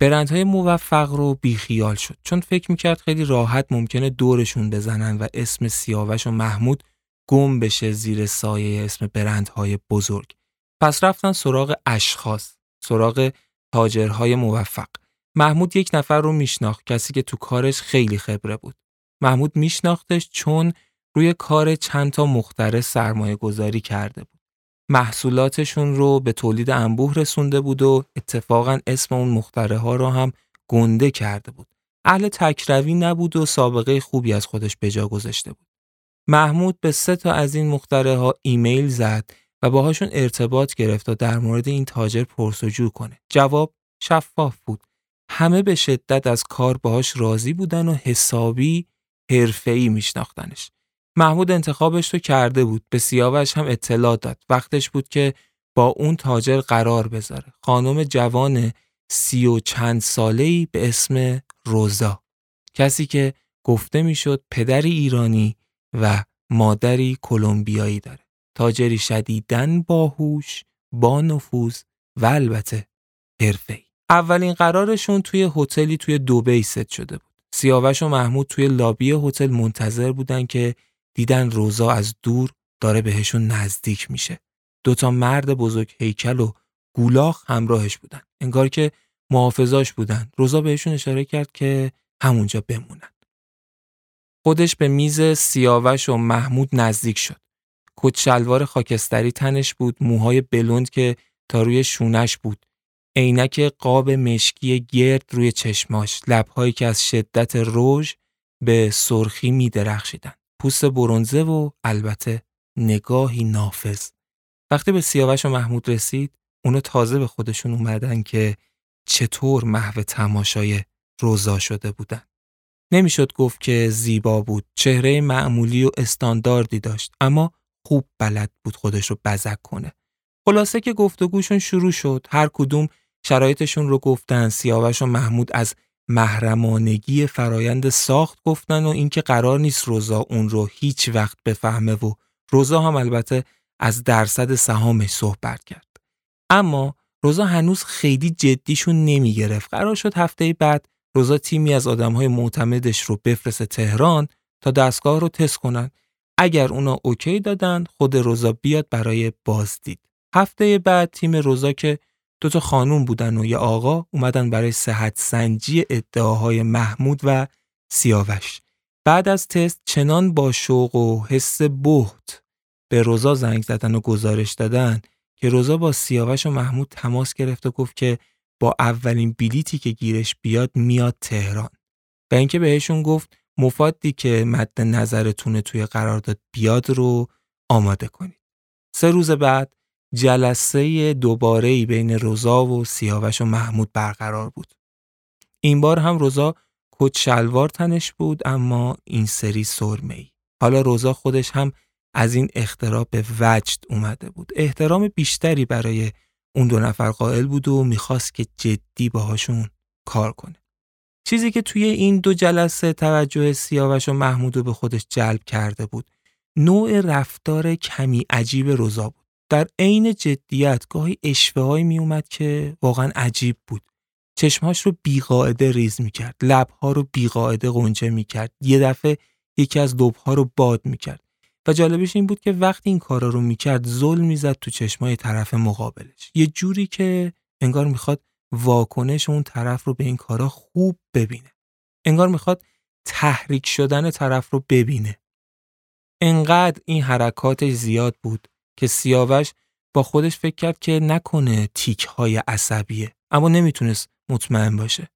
برندهای موفق رو بیخیال شد چون فکر میکرد خیلی راحت ممکنه دورشون بزنن و اسم سیاوش و محمود گم بشه زیر سایه اسم برندهای بزرگ. پس رفتن سراغ اشخاص، سراغ تاجرهای موفق. محمود یک نفر رو میشناخت، کسی که تو کارش خیلی خبره بود. محمود میشناختش چون روی کار چند تا مخترع سرمایه گذاری کرده بود. محصولاتشون رو به تولید انبوه رسونده بود و اتفاقاً اسم اون مخترع ها رو هم گنده کرده بود. اهل تکروی نبود و سابقه خوبی از خودش به جا گذاشته بود. محمود به سه تا از این مخترع ها ایمیل زد و باهاشون ارتباط گرفت تا در مورد این تاجر پرس‌وجو کنه. جواب شفاف بود. همه به شدت از کار باهاش راضی بودن و حسابی حرفه‌ای میشناختنش. محمود انتخابش رو کرده بود، به سیاوش هم اطلاع داد. وقتش بود که با اون تاجر قرار بذاره. خانم جوان سی و چند ساله‌ای به اسم روزا، کسی که گفته میشد پدری ایرانی و مادری کلمبیایی داره. تاجری شدیداً باهوش، با نفوذ و البته حرفه‌ای. اولین قرارشون توی هتلی توی دبی ست شده بود. سیاوش و محمود توی لابی هتل منتظر بودن که دیدن روزا از دور داره بهشون نزدیک میشه. دوتا مرد بزرگ هیکل و گولاخ همراهش بودن. انگار که محافظاش بودن. روزا بهشون اشاره کرد که همونجا بمونن. خودش به میز سیاوش و محمود نزدیک شد. کت شلوار خاکستری تنش بود، موهای بلوند که تا روی شونش بود. عینک قاب مشکی گرد روی چشماش، لب‌هایی که از شدت رژ به سرخی می‌درخشیدن، پوست برنزه و البته نگاهی نافذ. وقتی به سیاوش و محمود رسید، اونا تازه به خودشون اومدن که چطور محو تماشای روزا شده بودن. نمیشد گفت که زیبا بود، چهره معمولی و استانداردی داشت، اما خوب بلد بود خودش رو بزک کنه. خلاصه که گفتگوشون شروع شد، هر کدوم شرایطشون رو گفتن. سیاوش و محمود از محرمانگی فرایند ساخت گفتن و اینکه قرار نیست روزا اون رو هیچ وقت بفهمه و روزا هم البته از درصد سهامش صحبت کرد. اما روزا هنوز خیلی جدیشون نمی گرفت. قرار شد هفته بعد روزا تیمی از آدمهای معتمدش رو بفرسته تهران تا دستگاه رو تست کنن. اگر اونا اوکی دادن خود روزا بیاد برای بازدید. هفته بعد تیم روزا که دوتا خانوم بودن و یه آقا اومدن برای صحت سنجی ادعاهای محمود و سیاوش. بعد از تست چنان با شوق و حس بهت به روزا زنگ زدن و گزارش دادن که روزا با سیاوش و محمود تماس گرفت و گفت که با اولین بلیتی که گیرش بیاد میاد تهران و اینکه بهشون گفت مفادی که مد نظرتونه توی قرارداد بیاد رو آماده کنید. سه روز بعد جلسه دوباره‌ای بین روزا و سیاوش و محمود برقرار بود. این بار هم روزا کت شلوار تنش بود، اما این سری سرمه‌ای. حالا روزا خودش هم از این اختراع به وجد اومده بود. احترام بیشتری برای اون دو نفر قائل بود و میخواست که جدی باهاشون کار کنه. چیزی که توی این دو جلسه توجه سیاوش و محمود رو به خودش جلب کرده بود، نوع رفتار کمی عجیب روزا بود. در عین جدیت گاهی اشوه‌هایی می اومد که واقعا عجیب بود. چشمهاش رو بیقاعده ریز میکرد، لبها رو بیقاعده غنچه میکرد، یه دفعه یکی از لبها رو باد میکرد. و جالبش این بود که وقتی این کارا رو میکرد زل میزد تو چشمای طرف مقابلش، یه جوری که انگار میخواد واکنش اون طرف رو به این کارا خوب ببینه، انگار میخواد تحریک شدن طرف رو ببینه. انقدر این حرکاتش زیاد بود که سیاوش با خودش فکر کرد که نکنه تیک‌های عصبیه، اما نمیتونست مطمئن باشه.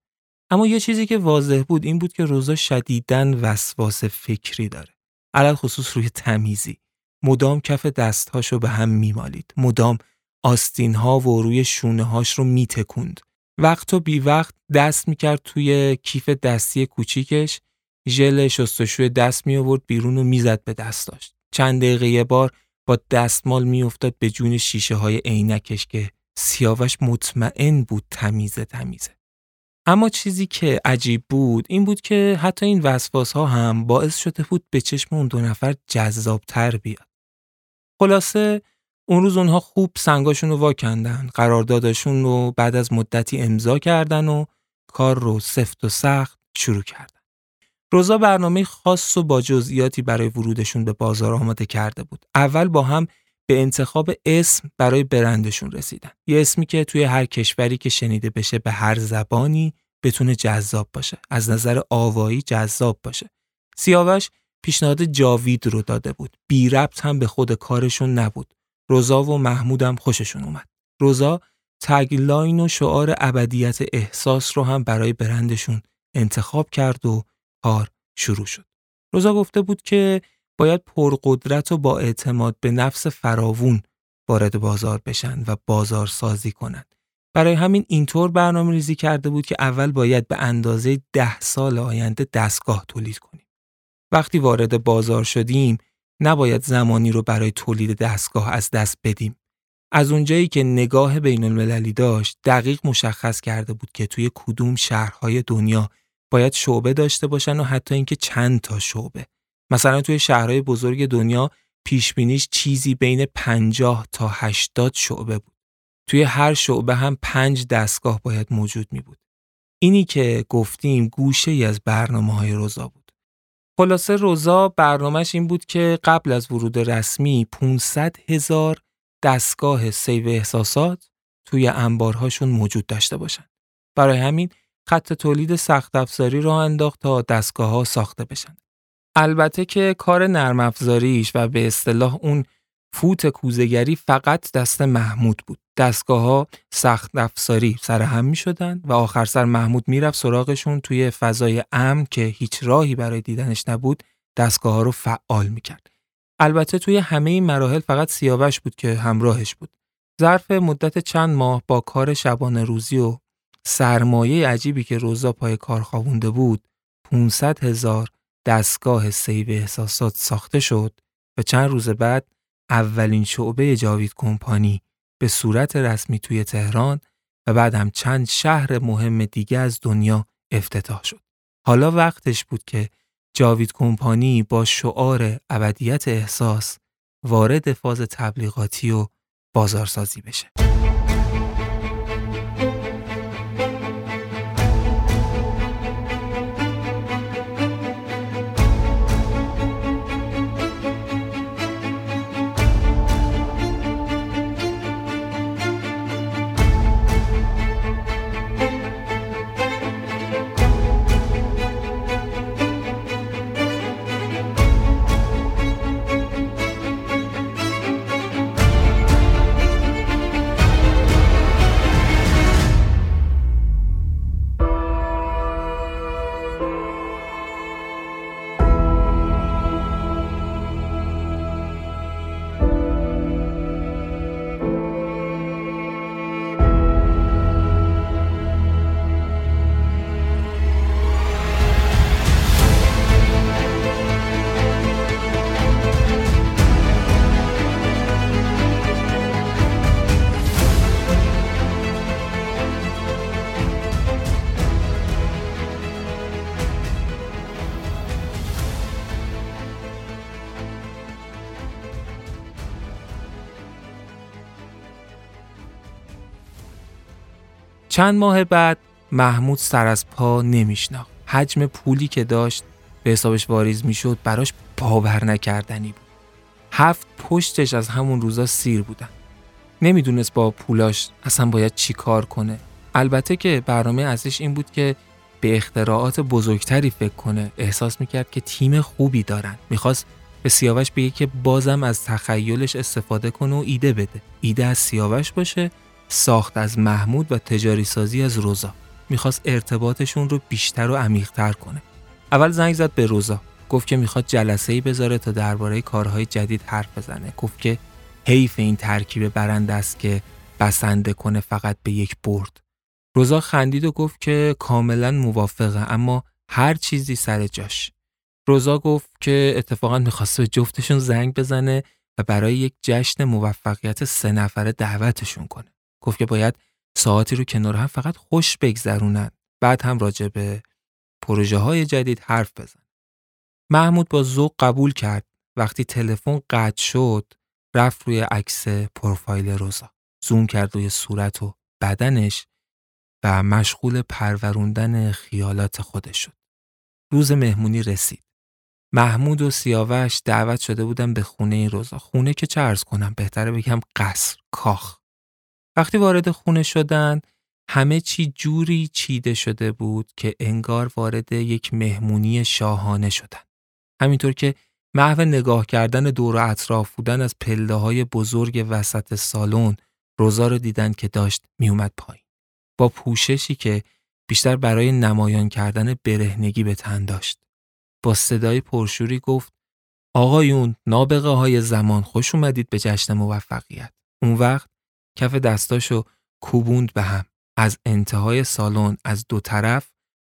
اما یه چیزی که واضح بود این بود که روزا شدیداً وسواس فکری داره، علل خصوص روی تمیزی. مدام کف دستهاشو به هم میمالید، مدام آستین‌ها و روی شونه‌هاش رو میتکوند، وقت و بی وقت دست میکرد توی کیف دستی کوچیکش، ژل شستشوی دست میآورد بیرون و میزد به دستاش. چند دقیقه یه بار با دستمال میافتاد به جون شیشه های عینکش که سیاوش مطمئن بود تمیزه تمیزه. اما چیزی که عجیب بود این بود که حتی این وسواس ها هم باعث شده بود به چشم اون دو نفر جذابتر بیاد. خلاصه اون روز اونها خوب سنگاشون رو واکندن، قراردادشون رو بعد از مدتی امضا کردن و کار رو سفت و سخت شروع کردن. روزا برنامه خاص و با جزئیاتی برای ورودشون به بازار آماده کرده بود. اول با هم به انتخاب اسم برای برندشون رسیدن. یه اسمی که توی هر کشوری که شنیده بشه به هر زبانی بتونه جذاب باشه. از نظر آوایی جذاب باشه. سیاوش پیشنهاد جاوید رو داده بود. بی ربط هم به خود کارشون نبود. روزا و محمود هم خوششون اومد. روزا تگلاین و شعار ابدیت احساس رو هم برای برندشون انتخاب کرد و کار شروع شد. روزا گفته بود که باید پرقدرت و با اعتماد به نفس فراوون وارد بازار بشن و بازار سازی کنن. برای همین اینطور برنامه ریزی کرده بود که اول باید به اندازه ده سال آینده دستگاه تولید کنیم. وقتی وارد بازار شدیم نباید زمانی رو برای تولید دستگاه از دست بدیم. از اونجایی که نگاه بین المللی داشت، دقیق مشخص کرده بود که توی کدوم شهرهای دنیا باید شعبه داشته باشن و حتی اینکه چند تا شعبه. مثلا توی شهرهای بزرگ دنیا پیش بینیش چیزی بین پنجاه تا هشتاد شعبه بود. توی هر شعبه هم پنج دستگاه باید موجود می بود. اینی که گفتیم گوشه‌ای از برنامه‌های روزا بود. خلاصه روزا برنامه‌اش این بود که قبل از ورود رسمی پانصد هزار دستگاه سیو احساسات توی انبارهاشون موجود داشته باشن. برای همین خط تولید سخت افزاری را انداخت تا دستگاه‌ها ساخته بشن. البته که کار نرم افزاریش و به اصطلاح اون فوت کوزه‌گری فقط دست محمود بود. دستگاه‌ها سخت افزاری سر هم می‌شدن و آخر سر محمود میرفت سراغشون توی فضای امن که هیچ راهی برای دیدنش نبود، دستگاه‌ها رو فعال می‌کرد. البته توی همه این مراحل فقط سیاوش بود که همراهش بود. ظرف مدت چند ماه با کار شبانه روزی و سرمایه عجیبی که روزا پای کار خوابونده بود، پانصد هزار دستگاه سیو احساسات ساخته شد و چند روز بعد اولین شعبه جاوید کمپانی به صورت رسمی توی تهران و بعد هم چند شهر مهم دیگه از دنیا افتتاح شد. حالا وقتش بود که جاوید کمپانی با شعار ابدیت احساس وارد فاز تبلیغاتی و بازارسازی بشه. چند ماه بعد محمود سر از پا نمیشناخت. حجم پولی که داشت به حسابش واریز میشد براش باور نکردنی بود. هفت پشتش از همون روزا سیر بودن. نمیدونست با پولاش اصلا باید چی کار کنه. البته که برنامه ازش این بود که به اختراعات بزرگتری فکر کنه. احساس میکرد که تیم خوبی دارن. میخواست به سیاوش بگه که بازم از تخیلش استفاده کنه و ایده بده. ایده از سیاوش باشه، ساخت از محمود و تجاری سازی از روزا. میخواست ارتباطشون رو بیشتر و عمیق‌تر کنه. اول زنگ زد به روزا. گفت که میخواد جلسه‌ای بذاره تا درباره کارهای جدید حرف بزنه. گفت که حیف این ترکیب برنده است که بسنده کنه فقط به یک برد. روزا خندید و گفت که کاملا موافقه، اما هر چیزی سر جاش. روزا گفت که اتفاقا میخواست به جفتشون زنگ بزنه و برای یک جشن موفقیت سه نفره دعوتشون کنه. گفت که باید ساعتی رو کنار هم فقط خوش بگذرونن. بعد هم راجع به پروژه های جدید حرف بزن. محمود با ذوق قبول کرد. وقتی تلفن قطع شد، رفت روی عکس پروفایل روزا. زوم کرد روی صورت و بدنش و مشغول پروروندن خیالات خودش شد. روز مهمونی رسید. محمود و سیاوش دعوت شده بودن به خونه روزا. خونه که چه عرض کنم، بهتره بگم قصر، کاخ. وقتی وارد خونه شدن، همه چی جوری چیده شده بود که انگار وارد یک مهمونی شاهانه شدن. همینطور که محو نگاه کردن دور و اطراف بودن، از پله‌های بزرگ وسط سالن روزا رو دیدن که داشت میومد پایین، با پوششی که بیشتر برای نمایان کردن برهنگی به تن داشت. با صدای پرشوری گفت: آقایون نابغه های زمان، خوش اومدید به جشن موفقیت. اون وقت کف دستاشو کوبوند به هم. از انتهای سالن، از دو طرف،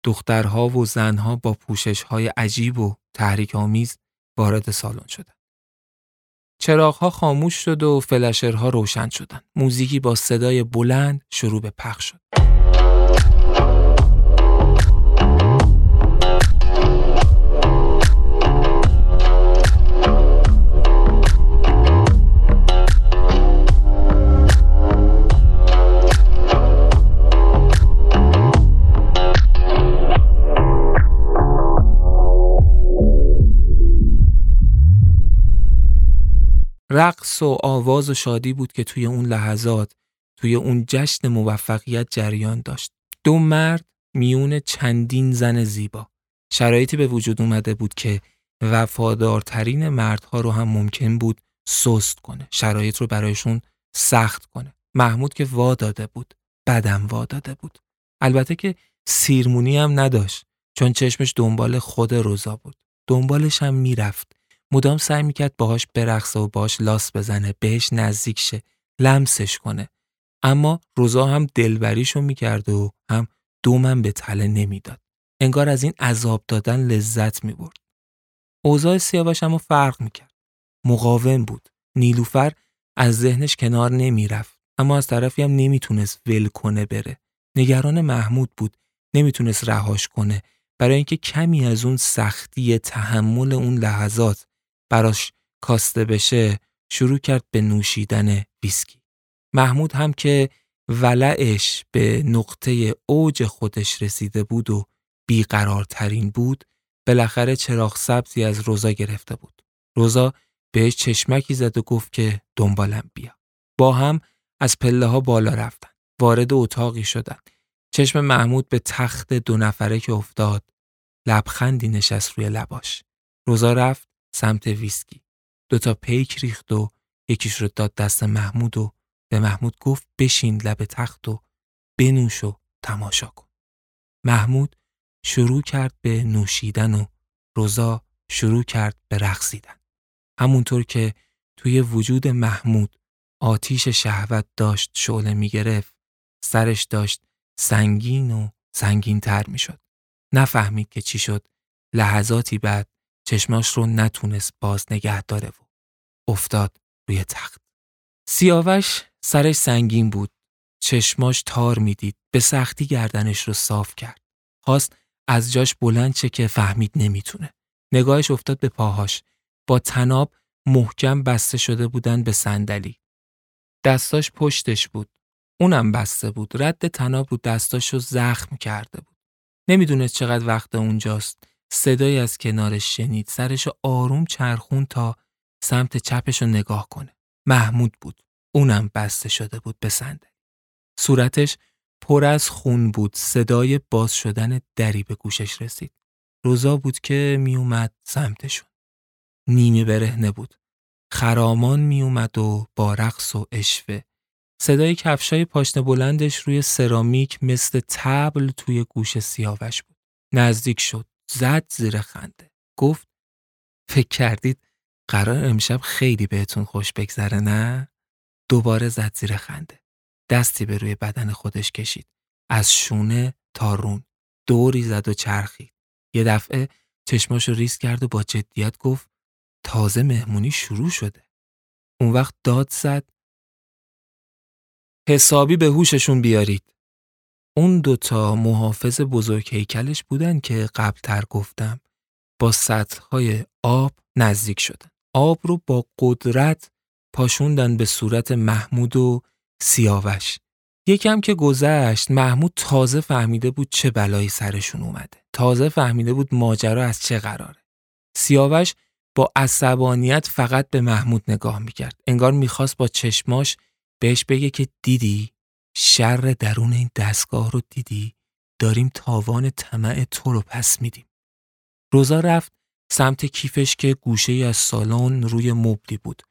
دخترها و زنها با پوشش‌های عجیب و تحریک‌آمیز وارد سالن شدند. چراغ‌ها خاموش شد و فلشرها روشن شدند. موزیکی با صدای بلند شروع به پخش شد. رقص و آواز و شادی بود که توی اون لحظات، توی اون جشن موفقیت جریان داشت. دو مرد میون چندین زن زیبا. شرایطی به وجود اومده بود که وفادارترین مردها رو هم ممکن بود سست کنه، شرایط رو برایشون سخت کنه. محمود که وا داده بود، بدم وا داده بود. البته که سیرمونی هم نداشت، چون چشمش دنبال خود روزا بود. دنبالش هم میرفت. مدام سعی میکرد باهاش برقصه و باهاش لاس بزنه، بهش نزدیک شه، لمسش کنه. اما روزا هم دلبریشو میکرد و هم دومم به تله نمیداد. انگار از این عذاب دادن لذت میبرد. اوضاع سیاوش هم فرق میکرد. مقاوم بود. نیلوفر از ذهنش کنار نمیرفت، اما از طرفی هم نمیتونست ول کنه بره. نگران محمود بود، نمیتونست رهاش کنه، برای اینکه کمی از اون سختی تحمل اون لحظات براش کاسته بشه. شروع کرد به نوشیدن ویسکی. محمود هم که ولعش به نقطه اوج خودش رسیده بود و بیقرارترین بود، بالاخره چراغ سبزی از روزا گرفته بود. روزا بهش چشمکی زد و گفت که دنبالم بیا. با هم از پله ها بالا رفتن، وارد اتاقی شدن. چشم محمود به تخت دو نفره که افتاد، لبخندی نشست روی لباش. روزا رفت سمت ویسکی. دوتا پیک ریخت و یکیش رو داد دست محمود و به محمود گفت بشین لب تخت و بنوش و تماشا کن. محمود شروع کرد به نوشیدن و روزا شروع کرد به رقصیدن. همونطور که توی وجود محمود آتیش شهوت داشت شعله می گرفت، سرش داشت سنگین و سنگین تر می شد. نفهمید که چی شد. لحظاتی بعد چشماش رو نتونست باز نگه داره و افتاد روی تخت. سیاوش سرش سنگین بود. چشماش تار می دید. به سختی گردنش رو صاف کرد. خواست از جاش بلند شه که فهمید نمی تونه. نگاهش افتاد به پاهاش. با تناب محکم بسته شده بودن به صندلی. دستاش پشتش بود. اونم بسته بود. رد تناب رو دستاشو زخم کرده بود. نمیدونست چقدر وقت اونجاست. صدایی از کنارش شنید. سرشو آروم چرخون تا سمت چپشو نگاه کنه. محمود بود. اونم بسته شده بود به صندلی. صورتش پر از خون بود. صدای باز شدن دری به گوشش رسید. روزا بود که می اومد سمتشون. نیمه برهنه بود. خرامان می اومد و با رقص و اشوه. صدای کفشای پاشنه بلندش روی سرامیک مثل طبل توی گوش سیاوش بود. نزدیک شد. زد زیر خنده. گفت فکر کردید قرار امشب خیلی بهتون خوش بگذره نه؟ دوباره زد زیر خنده. دستی به روی بدن خودش کشید. از شونه تا رون. دوری زد و چرخید. یه دفعه چشماشو ریز کرد و با جدیت گفت تازه مهمونی شروع شده. اون وقت داد زد حسابی به هوششون بیارید. اون دوتا محافظ بزرگ هیکلش بودن که قبلتر گفتم با سطل‌های آب نزدیک شدن. آب رو با قدرت پاشوندن به صورت محمود و سیاوش. یکم که گذشت محمود تازه فهمیده بود چه بلایی سرشون اومده. تازه فهمیده بود ماجرا از چه قراره. سیاوش با عصبانیت فقط به محمود نگاه میکرد. انگار میخواست با چشماش بهش بگه که دیدی؟ شر درون این دستگاه رو دیدی؟ داریم تاوان طمع تو رو پس میدیم. روزا رفت سمت کیفش که گوشه ای از سالن روی مبلی بود.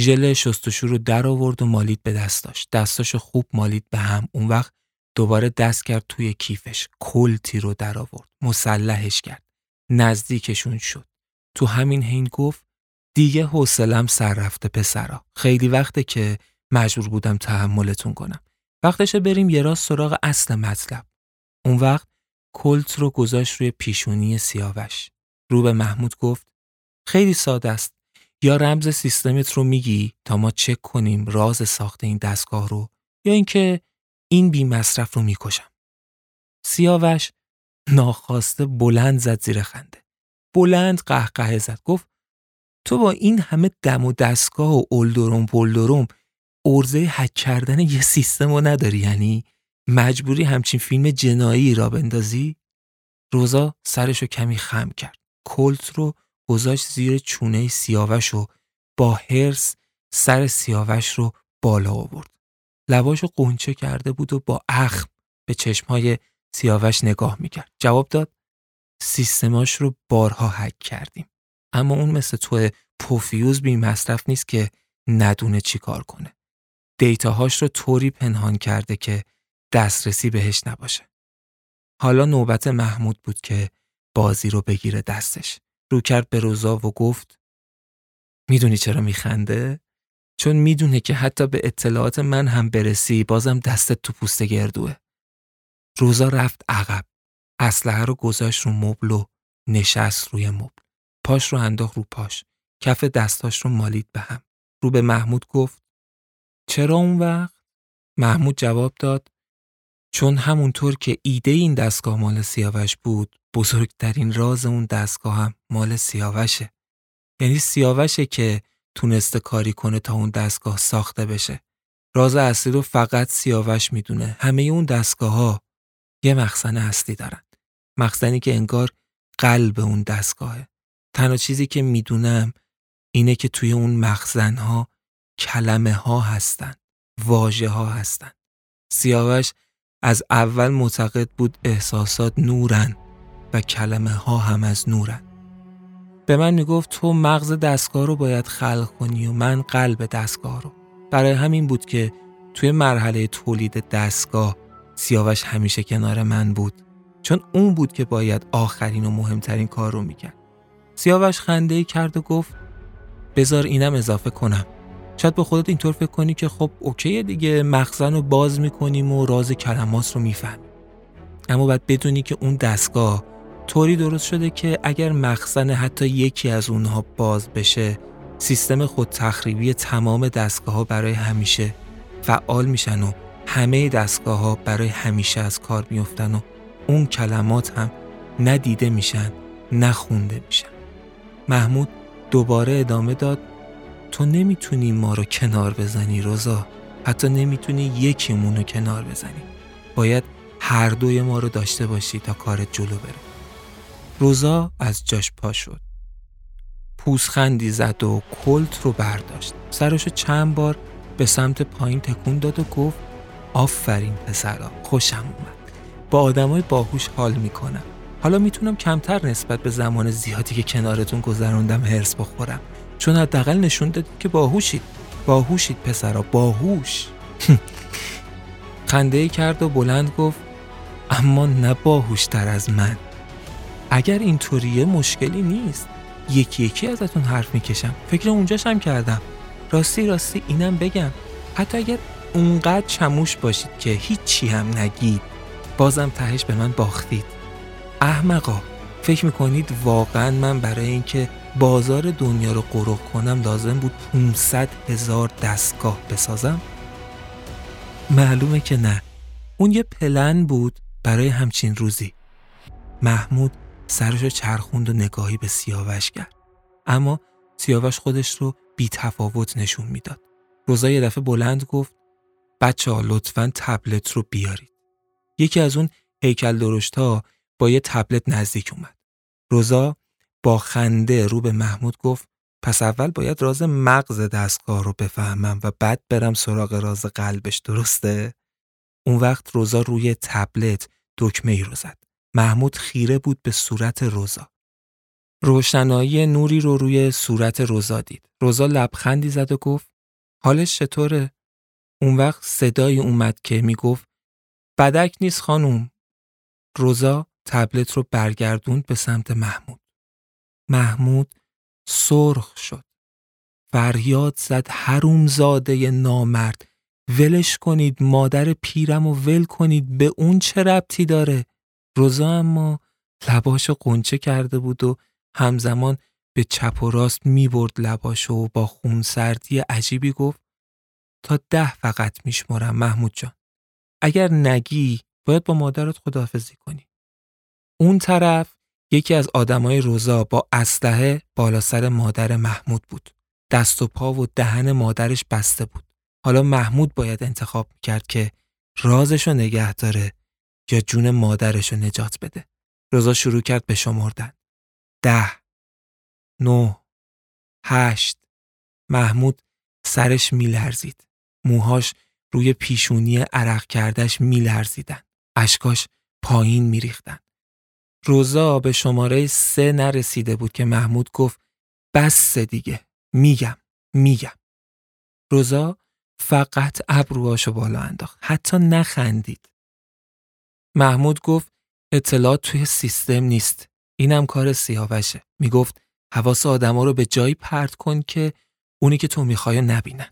ژل شستشو رو در آورد و مالید به دستاش. دستاشو خوب مالید به هم. اون وقت دوباره دست کرد توی کیفش. کلتی رو در آورد. مسلحش کرد. نزدیکشون شد. تو همین حین گفت دیگه حوصله‌م سر رفته پسرا. خیلی وقته که مجبور بودم تحملتون کنم. وقتشه بریم یه راست سراغ اصل مطلب. اون وقت کلت رو گذاشت روی پیشونی سیاوش. رو به محمود گفت خیلی ساده است. یا رمز سیستمت رو میگی تا ما چک کنیم راز ساخت این دستگاه رو، یا اینکه این بی مصرف رو میکشم. سیاوش ناخواسته بلند زد زیر خنده. بلند قهقه زد. گفت تو با این همه دم و دستگاه و اولدروم پولدروم ارزه هک کردن یه سیستم رو نداری، یعنی مجبوری همچین فیلم جنایی را بندازی؟ روزا سرشو کمی خم کرد. کلت رو گذاشت زیر چونه سیاوش و با حرص سر سیاوش رو بالا آورد. لباشو قنچه کرده بود و با اخم به چشمهای سیاوش نگاه میکرد. جواب داد سیستماش رو بارها هک کردیم، اما اون مثل تو پوفیوز بی مصرف نیست که ندونه چی کار کنه. دیتاهاش رو طوری پنهان کرده که دسترسی بهش نباشه. حالا نوبت محمود بود که بازی رو بگیره دستش. رو کرد به روزا و گفت میدونی چرا میخنده؟ چون میدونه که حتی به اطلاعات من هم برسی بازم دستت تو پوست گردوه. روزا رفت عقب. اسلحه رو گذاشت رو مبل و نشست روی مبل. پاش رو انداخت رو پاش. کف دستاش رو مالید به هم. رو به محمود گفت چرا اون وقت؟ محمود جواب داد چون همونطور که ایده این دستگاه مال سیاوش بود، بزرگترین راز اون دستگاه هم مال سیاوشه. یعنی سیاوشه که تونسته کاری کنه تا اون دستگاه ساخته بشه. راز اصلی رو فقط سیاوش میدونه. همه اون دستگاه ها یه مخزن اصلی دارن. مخزنی که انگار قلب اون دستگاهه. تنها چیزی که میدونم اینه که توی اون مخزن ها کلمه ها هستن. واژه ها هستن. سیاوش از اول معتقد بود احساسات نورن و کلمه ها هم از نورن. به من میگفت تو مغز دستگاه رو باید خلق کنی و من قلب دستگاه رو. برای همین بود که توی مرحله تولید دستگاه سیاوش همیشه کنار من بود، چون اون بود که باید آخرین و مهمترین کار رو میکرد. سیاوش خنده‌ای کرد و گفت بذار اینم اضافه کنم. شاید به خودت اینطور فکر کنی که خب اوکیه دیگه، مخزن رو باز میکنیم و راز کلمات رو میفهمیم. اما باید بدونی که اون دستگاه طوری درست شده که اگر مخزن حتی یکی از اونها باز بشه، سیستم خود تخریبی تمام دستگاه‌ها برای همیشه فعال میشن و همه دستگاه‌ها برای همیشه از کار میفتن و اون کلمات هم نه دیده میشن نه خونده میشن. محمود دوباره ادامه داد تو نمیتونی ما رو کنار بزنی روزا. حتی نمیتونی یکیمونو کنار بزنی. باید هر دوی ما رو داشته باشی تا کارت جلو بره. روزا از جاش پا شد. پوزخندی زد و کلت رو برداشت. سرشو چند بار به سمت پایین تکون داد و گفت آفرین پسرا، خوشم اومد. با آدمای باهوش حال میکنم. حالا میتونم کمتر نسبت به زمان زیادی که کنارتون گذروندم حرص بخورم، چون حداقل نشون دادید که باهوشید. باهوشید پسرا، باهوش. خنده‌ای کرد و بلند گفت اما نه باهوشتر از من. اگر اینطوریه مشکلی نیست. یکی یکی ازتون حرف میکشم. فکر اونجاش هم کردم. راستی راستی اینم بگم، حتی اگر اونقدر چموش باشید که هیچی هم نگید، بازم تهش به من باختید. احمقا، فکر میکنید واقعا من برای اینکه بازار دنیا رو غرق کنم لازم بود پانصد هزار دستگاه بسازم؟ معلومه که نه. اون یه پلن بود برای همچین روزی. محمود سرشو چرخوند و نگاهی به سیاوش کرد. اما سیاوش خودش رو بی تفاوت نشون میداد. روزا یه دفعه بلند گفت بچه‌ها لطفاً تبلت رو بیارید. یکی از اون هیکل درشت‌ها با یه تبلت نزدیک اومد. روزا با خنده رو به محمود گفت پس اول باید راز مغز دستگاه رو بفهمم و بعد برم سراغ راز قلبش، درسته؟ اون وقت روزا روی تبلت دکمه‌ای رو زد. محمود خیره بود به صورت روزا. روشنایی نوری رو روی صورت روزا دید. روزا لبخندی زد و گفت حالش چطوره؟ اون وقت صدایی اومد که میگفت بدک نیست خانوم. روزا تبلت رو برگردوند به سمت محمود. محمود سرخ شد. فریاد زد حروم زاده نامرد، ولش کنید، مادر پیرم و ول کنید، به اون چه ربطی داره؟ روزا اما لباشو قنچه کرده بود و همزمان به چپ و راست میبرد لباشو و با خونسردی عجیبی گفت تا ده فقط میشمارم محمود جان. اگر نگی باید با مادرت خداحافظی کنی. اون طرف یکی از آدمای روزا با اسلحه بالا سر مادر محمود بود. دست و پا و دهن مادرش بسته بود. حالا محمود باید انتخاب میکرد که رازشو نگه داره یا جون مادرشو نجات بده. روزا شروع کرد به شمردن. ده، نه، هشت. محمود سرش میلرزید. موهاش روی پیشونی عرق کردش میلرزیدن. اشکاش پایین میریختن. روزا به شماره سه نرسیده بود که محمود گفت بس دیگه، میگم میگم. روزا فقط ابروهاشو بالا انداخت، حتی نخندید. محمود گفت اطلاعات توی سیستم نیست. اینم کار سیاوشه. میگفت حواس آدما رو به جایی پرت کن که اونی که تو میخوای نبینن.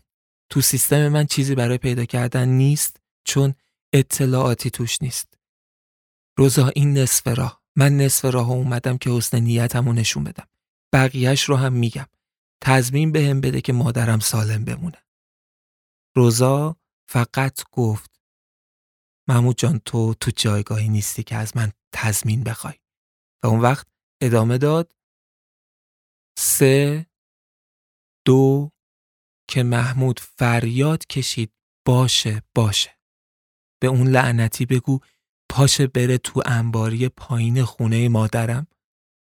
تو سیستم من چیزی برای پیدا کردن نیست چون اطلاعاتی توش نیست. روزا این نصف راه، من نصف راه اومدم که حسن نیتمو نشون بدم. بقیهش رو هم میگم. تضمین بهم بده که مادرم سالم بمونه. روزا فقط گفت محمود جان تو تو جایگاهی نیستی که از من تضمین بخوای. و اون وقت ادامه داد سه دو که محمود فریاد کشید باشه باشه. به اون لعنتی بگو پاشه بره تو انباری پایین خونه مادرم.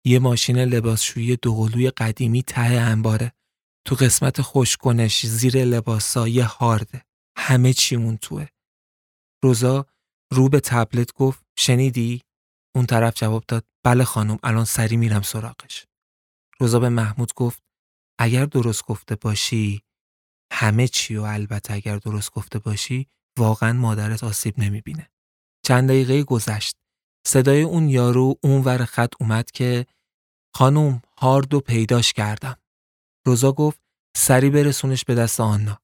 یه ماشین لباسشویی دوقلوی قدیمی ته انباره. تو قسمت خشک‌کنش زیر لباسا یه هارده. همه چیمون توه. روزا رو به تبلت گفت شنیدی؟ اون طرف جواب داد بله خانم، الان سری میرم سراغش. روزا به محمود گفت اگر درست گفته باشی همه چی و البته اگر درست گفته باشی واقعا مادرت آسیب نمیبینه. چند دقیقه گذشت. صدای اون یارو اون ور خط اومد که خانم هاردو پیداش کردم. روزا گفت سری برسونش به دست آنا.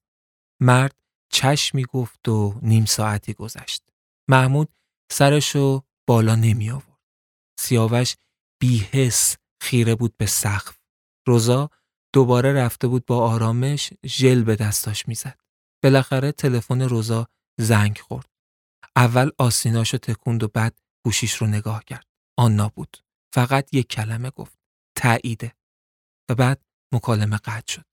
مرد چشمی گفت و نیم ساعتی گذشت. محمود سرشو بالا نمی آورد. سیاوش بی‌حس خیره بود به سقف. روزا دوباره رفته بود با آرامش ژل به دستاش میزد. بالاخره تلفن روزا زنگ خورد. اول آسیناشو تکوند و بعد گوشیش رو نگاه کرد. آنا بود. فقط یک کلمه گفت تاییده و بعد مکالمه قطع شد.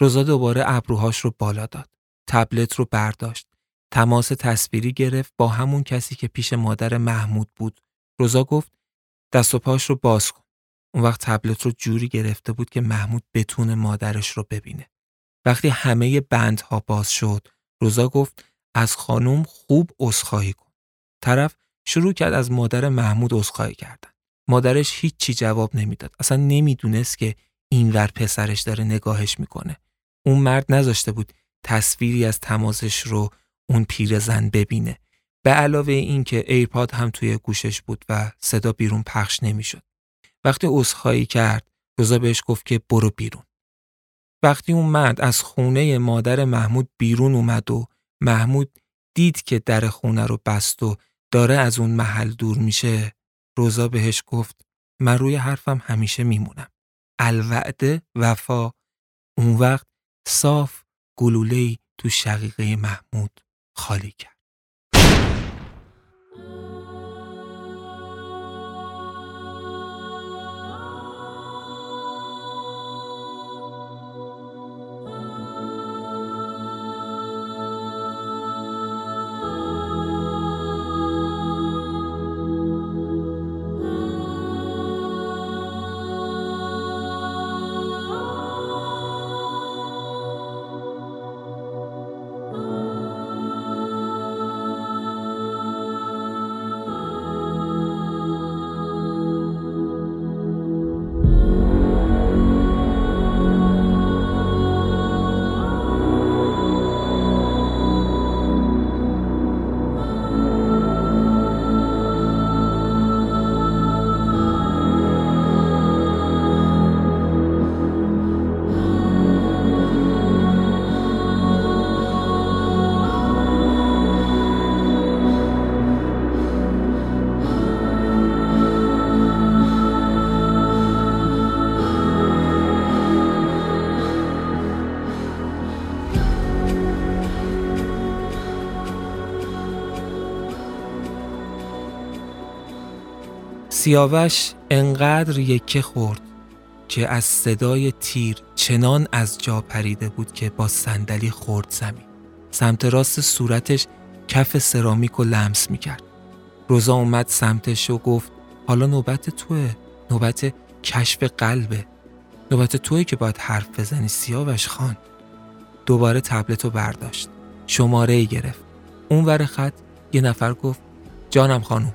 روزا دوباره ابروهاش رو بالا داد. تبلت رو برداشت. تماس تصویری گرفت با همون کسی که پیش مادر محمود بود. روزا گفت دست و پاش رو باز کن. اون وقت تبلت رو جوری گرفته بود که محمود بتونه مادرش رو ببینه. وقتی همه بندها باز شد، روزا گفت از خانم خوب عذرخواهی کن. طرف شروع کرد از مادر محمود عذرخواهی کردن. مادرش هیچ چی جواب نمیداد. اصلا نمیدونست که اینور پسرش داره نگاهش میکنه. اون مرد نذاشته بود تصویری از تماسش رو اون پیرزن ببینه. به علاوه این که ایرپاد هم توی گوشش بود و صدا بیرون پخش نمیشد. وقتی عذرخواهی کرد، روزا بهش گفت که برو بیرون. وقتی اون مرد از خونه مادر محمود بیرون اومد و محمود دید که در خونه رو بست و داره از اون محل دور میشه، روزا بهش گفت من روی حرفم همیشه میمونم. الوعده وفا. اون وقت صاف گلوله‌ای تو شقیقه محمود خالی کرد. سیاوش انقدر یکه خورد که از صدای تیر چنان از جا پریده بود که با صندلی خورد زمین. سمت راست صورتش کف سرامیک و لمس میکرد. روزا اومد سمتش و گفت حالا نوبت توه، نوبت کشف قلبه، نوبت توه که باید حرف بزنی سیاوش خان. دوباره تبلتو برداشت، شماره‌ای گرفت. اونور خط یه نفر گفت جانم خانم.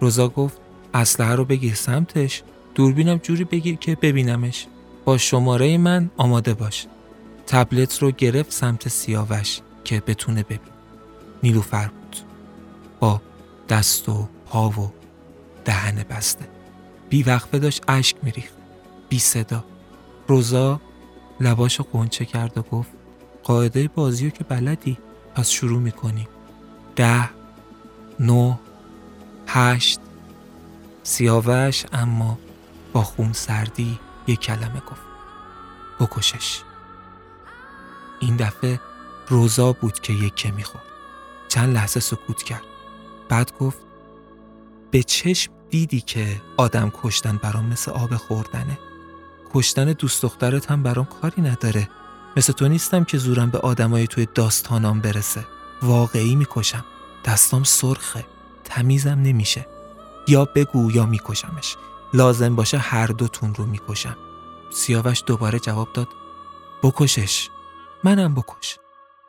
روزا گفت اسلحه رو بگیر سمتش، دوربینم جوری بگیر که ببینمش، با شماره من آماده باش. تبلت رو گرفت سمت سیاوش که بتونه ببین. نیلوفر بود، با دست و پا و دهن بسته، بی وقفه داشت اشک میریخت، بی صدا. روزا لباشو قنچه کرد و گفت قاعده بازیو که بلدی، پس شروع میکنیم. ده، نه، هشت. سیاوش اما با خونسردی یک کلمه گفت بکشش. این دفعه روزا بود که یکه میخورد. چند لحظه سکوت کرد، بعد گفت به چشم دیدی که آدم کشتن برام مثل آب خوردنه. کشتن دوست دخترت هم برام کاری نداره. مثل تو نیستم که زورم به آدمای توی داستانام برسه. واقعی میکشم، دستام سرخه، تمیزم نمیشه. یا بگو یا میکشمش، لازم باشه هر دوتون رو میکشم. سیاوش دوباره جواب داد بکشش، منم بکش.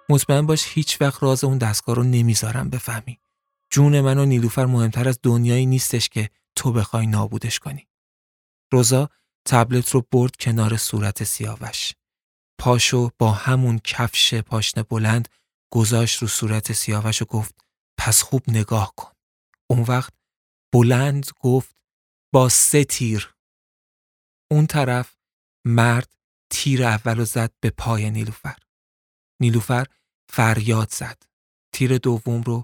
مطمئن باش هیچ وقت راز اون دستگاه رو نمیذارم بفهمی. جون من و نیلوفر مهمتر از دنیایی نیستش که تو بخوای نابودش کنی. روزا تبلت رو برد کنار صورت سیاوش، پاشو با همون کفش پاشنه بلند گذاشت رو صورت سیاوش و گفت پس خوب نگاه کن. اون وقت بلند گفت با سه تیر. اون طرف مرد تیر اولو زد به پای نیلوفر. نیلوفر فریاد زد. تیر دوم رو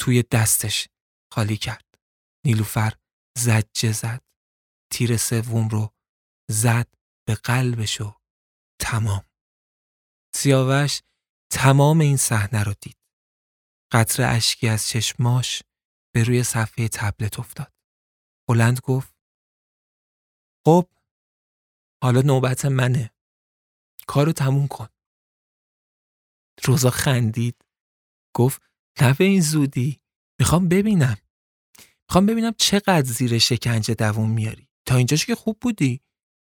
توی دستش خالی کرد. نیلوفر زجه زد. تیر سوم رو زد به قلبش و تمام. سیاوش تمام این صحنه رو دید. قطره اشکی از چشماش به روی صفحه تبلت افتاد. بلند گفت خب حالا نوبت منه، کارو تموم کن. روزا خندید. گفت نه به این زودی، میخوام ببینم. میخوام ببینم چقدر زیر شکنجه دوام میاری. تا اینجاش که خوب بودی.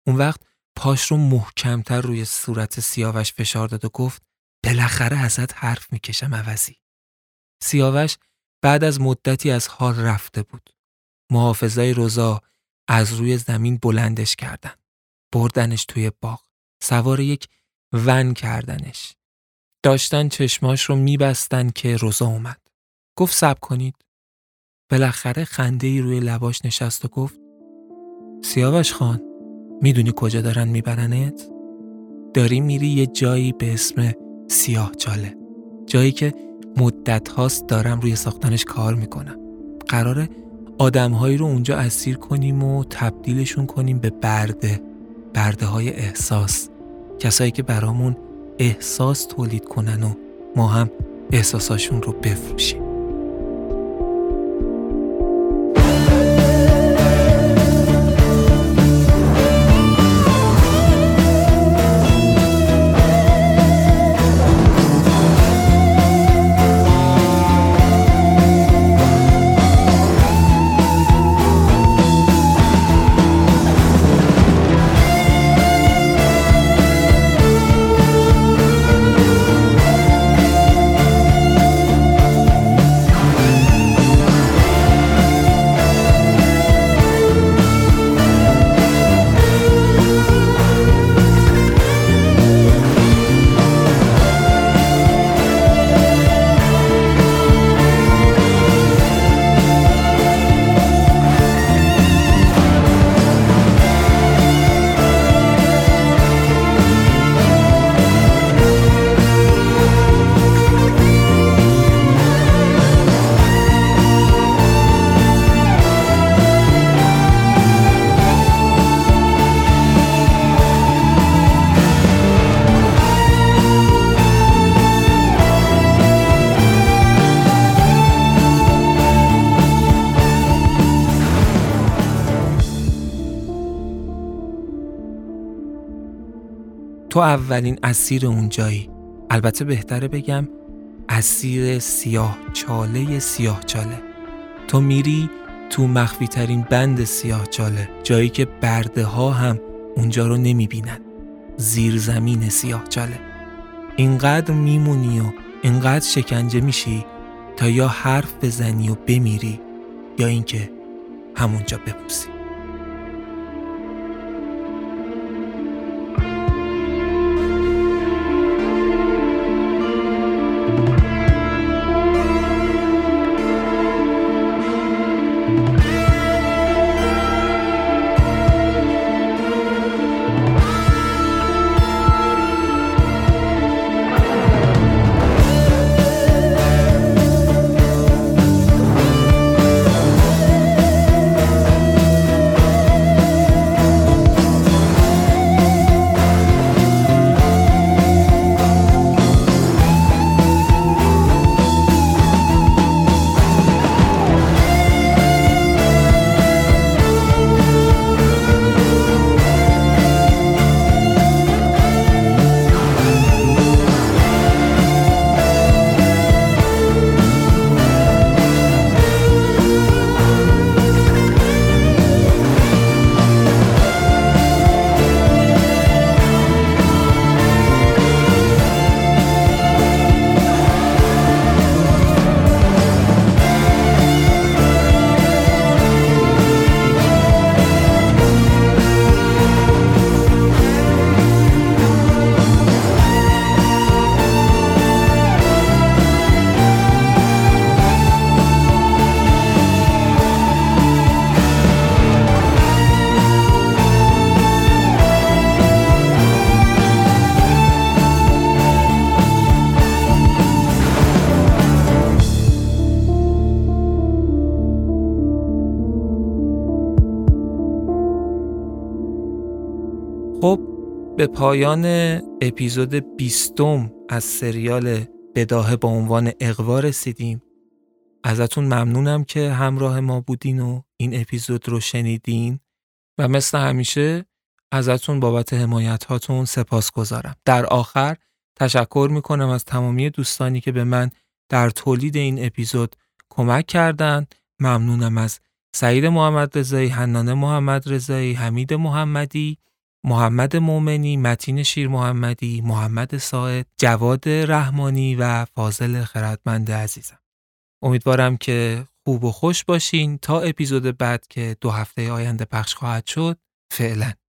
اون وقت پاش رو محکمتر روی صورت سیاوش فشار داد و گفت بالاخره ازت حرف میکشم عوضی. سیاوش بعد از مدتی از حال رفته بود. محافظای روزا از روی زمین بلندش کردن. بردنش توی باغ. سوار یک ون کردنش. داشتن چشماش رو میبستن که روزا اومد. گفت صبر کنید. بالاخره خنده‌ای روی لباش نشست و گفت سیاوش خان، میدونی کجا دارن میبرنت؟ داری میری یه جایی به اسم سیاه چاله. جایی که مدت هاست دارم روی ساختنش کار میکنم. قراره آدمهایی رو اونجا اسیر کنیم و تبدیلشون کنیم به برده. برده های احساس. کسایی که برامون احساس تولید کنن و ما هم احساساشون رو بفروشیم. تو اولین اسیر اونجایی. البته بهتره بگم اسیر سیاه چاله سیاه چاله. تو میری تو مخفی ترین بند سیاه چاله، جایی که برده ها هم اونجا رو نمی بینن. زیر زمین سیاه چاله. اینقدر میمونی و اینقدر شکنجه میشی تا یا حرف بزنی و بمیری یا اینکه همونجا بپوسی. به پایان اپیزود بیستم از سریال بداهه با عنوان اغوا رسیدیم. ازتون ممنونم که همراه ما بودین و این اپیزود رو شنیدین و مثل همیشه ازتون بابت حمایت هاتون سپاسگزارم. در آخر تشکر میکنم از تمامی دوستانی که به من در تولید این اپیزود کمک کردند. ممنونم از سعید محمد رضایی، حنانه محمد رضایی، حمید محمدی، محمد مومنی، متین شیر محمدی، محمد ساعد، جواد رحمانی و فاضل خردمند عزیزم. امیدوارم که خوب و خوش باشین تا اپیزود بعد که دو هفته آینده پخش خواهد شد. فعلا.